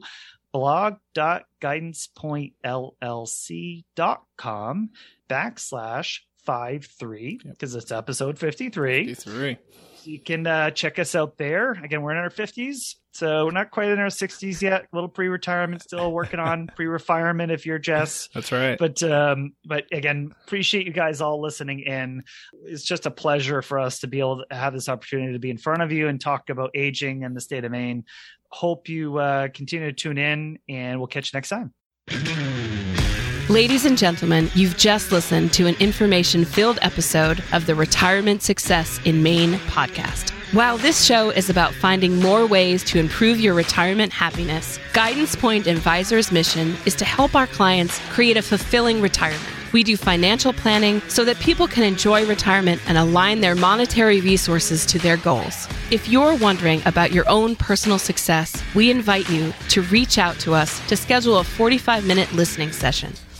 blog.guidancepointllc.com backslash 53 because yep. It's episode fifty-three. fifty-three. You can uh, check us out there. Again, we're in our fifties, so we're not quite in our sixties yet. A little pre-retirement, still working on pre-retirement if you're Jess. That's right. But um, but again, appreciate you guys all listening in. It's just a pleasure for us to be able to have this opportunity to be in front of you and talk about aging in the state of Maine. Hope you uh, continue to tune in, and we'll catch you next time. Ladies and gentlemen, you've just listened to an information-filled episode of the Retirement Success in Maine podcast. While this show is about finding more ways to improve your retirement happiness, Guidance Point Advisors' mission is to help our clients create a fulfilling retirement. We do financial planning so that people can enjoy retirement and align their monetary resources to their goals. If you're wondering about your own personal success, we invite you to reach out to us to schedule a forty-five minute listening session.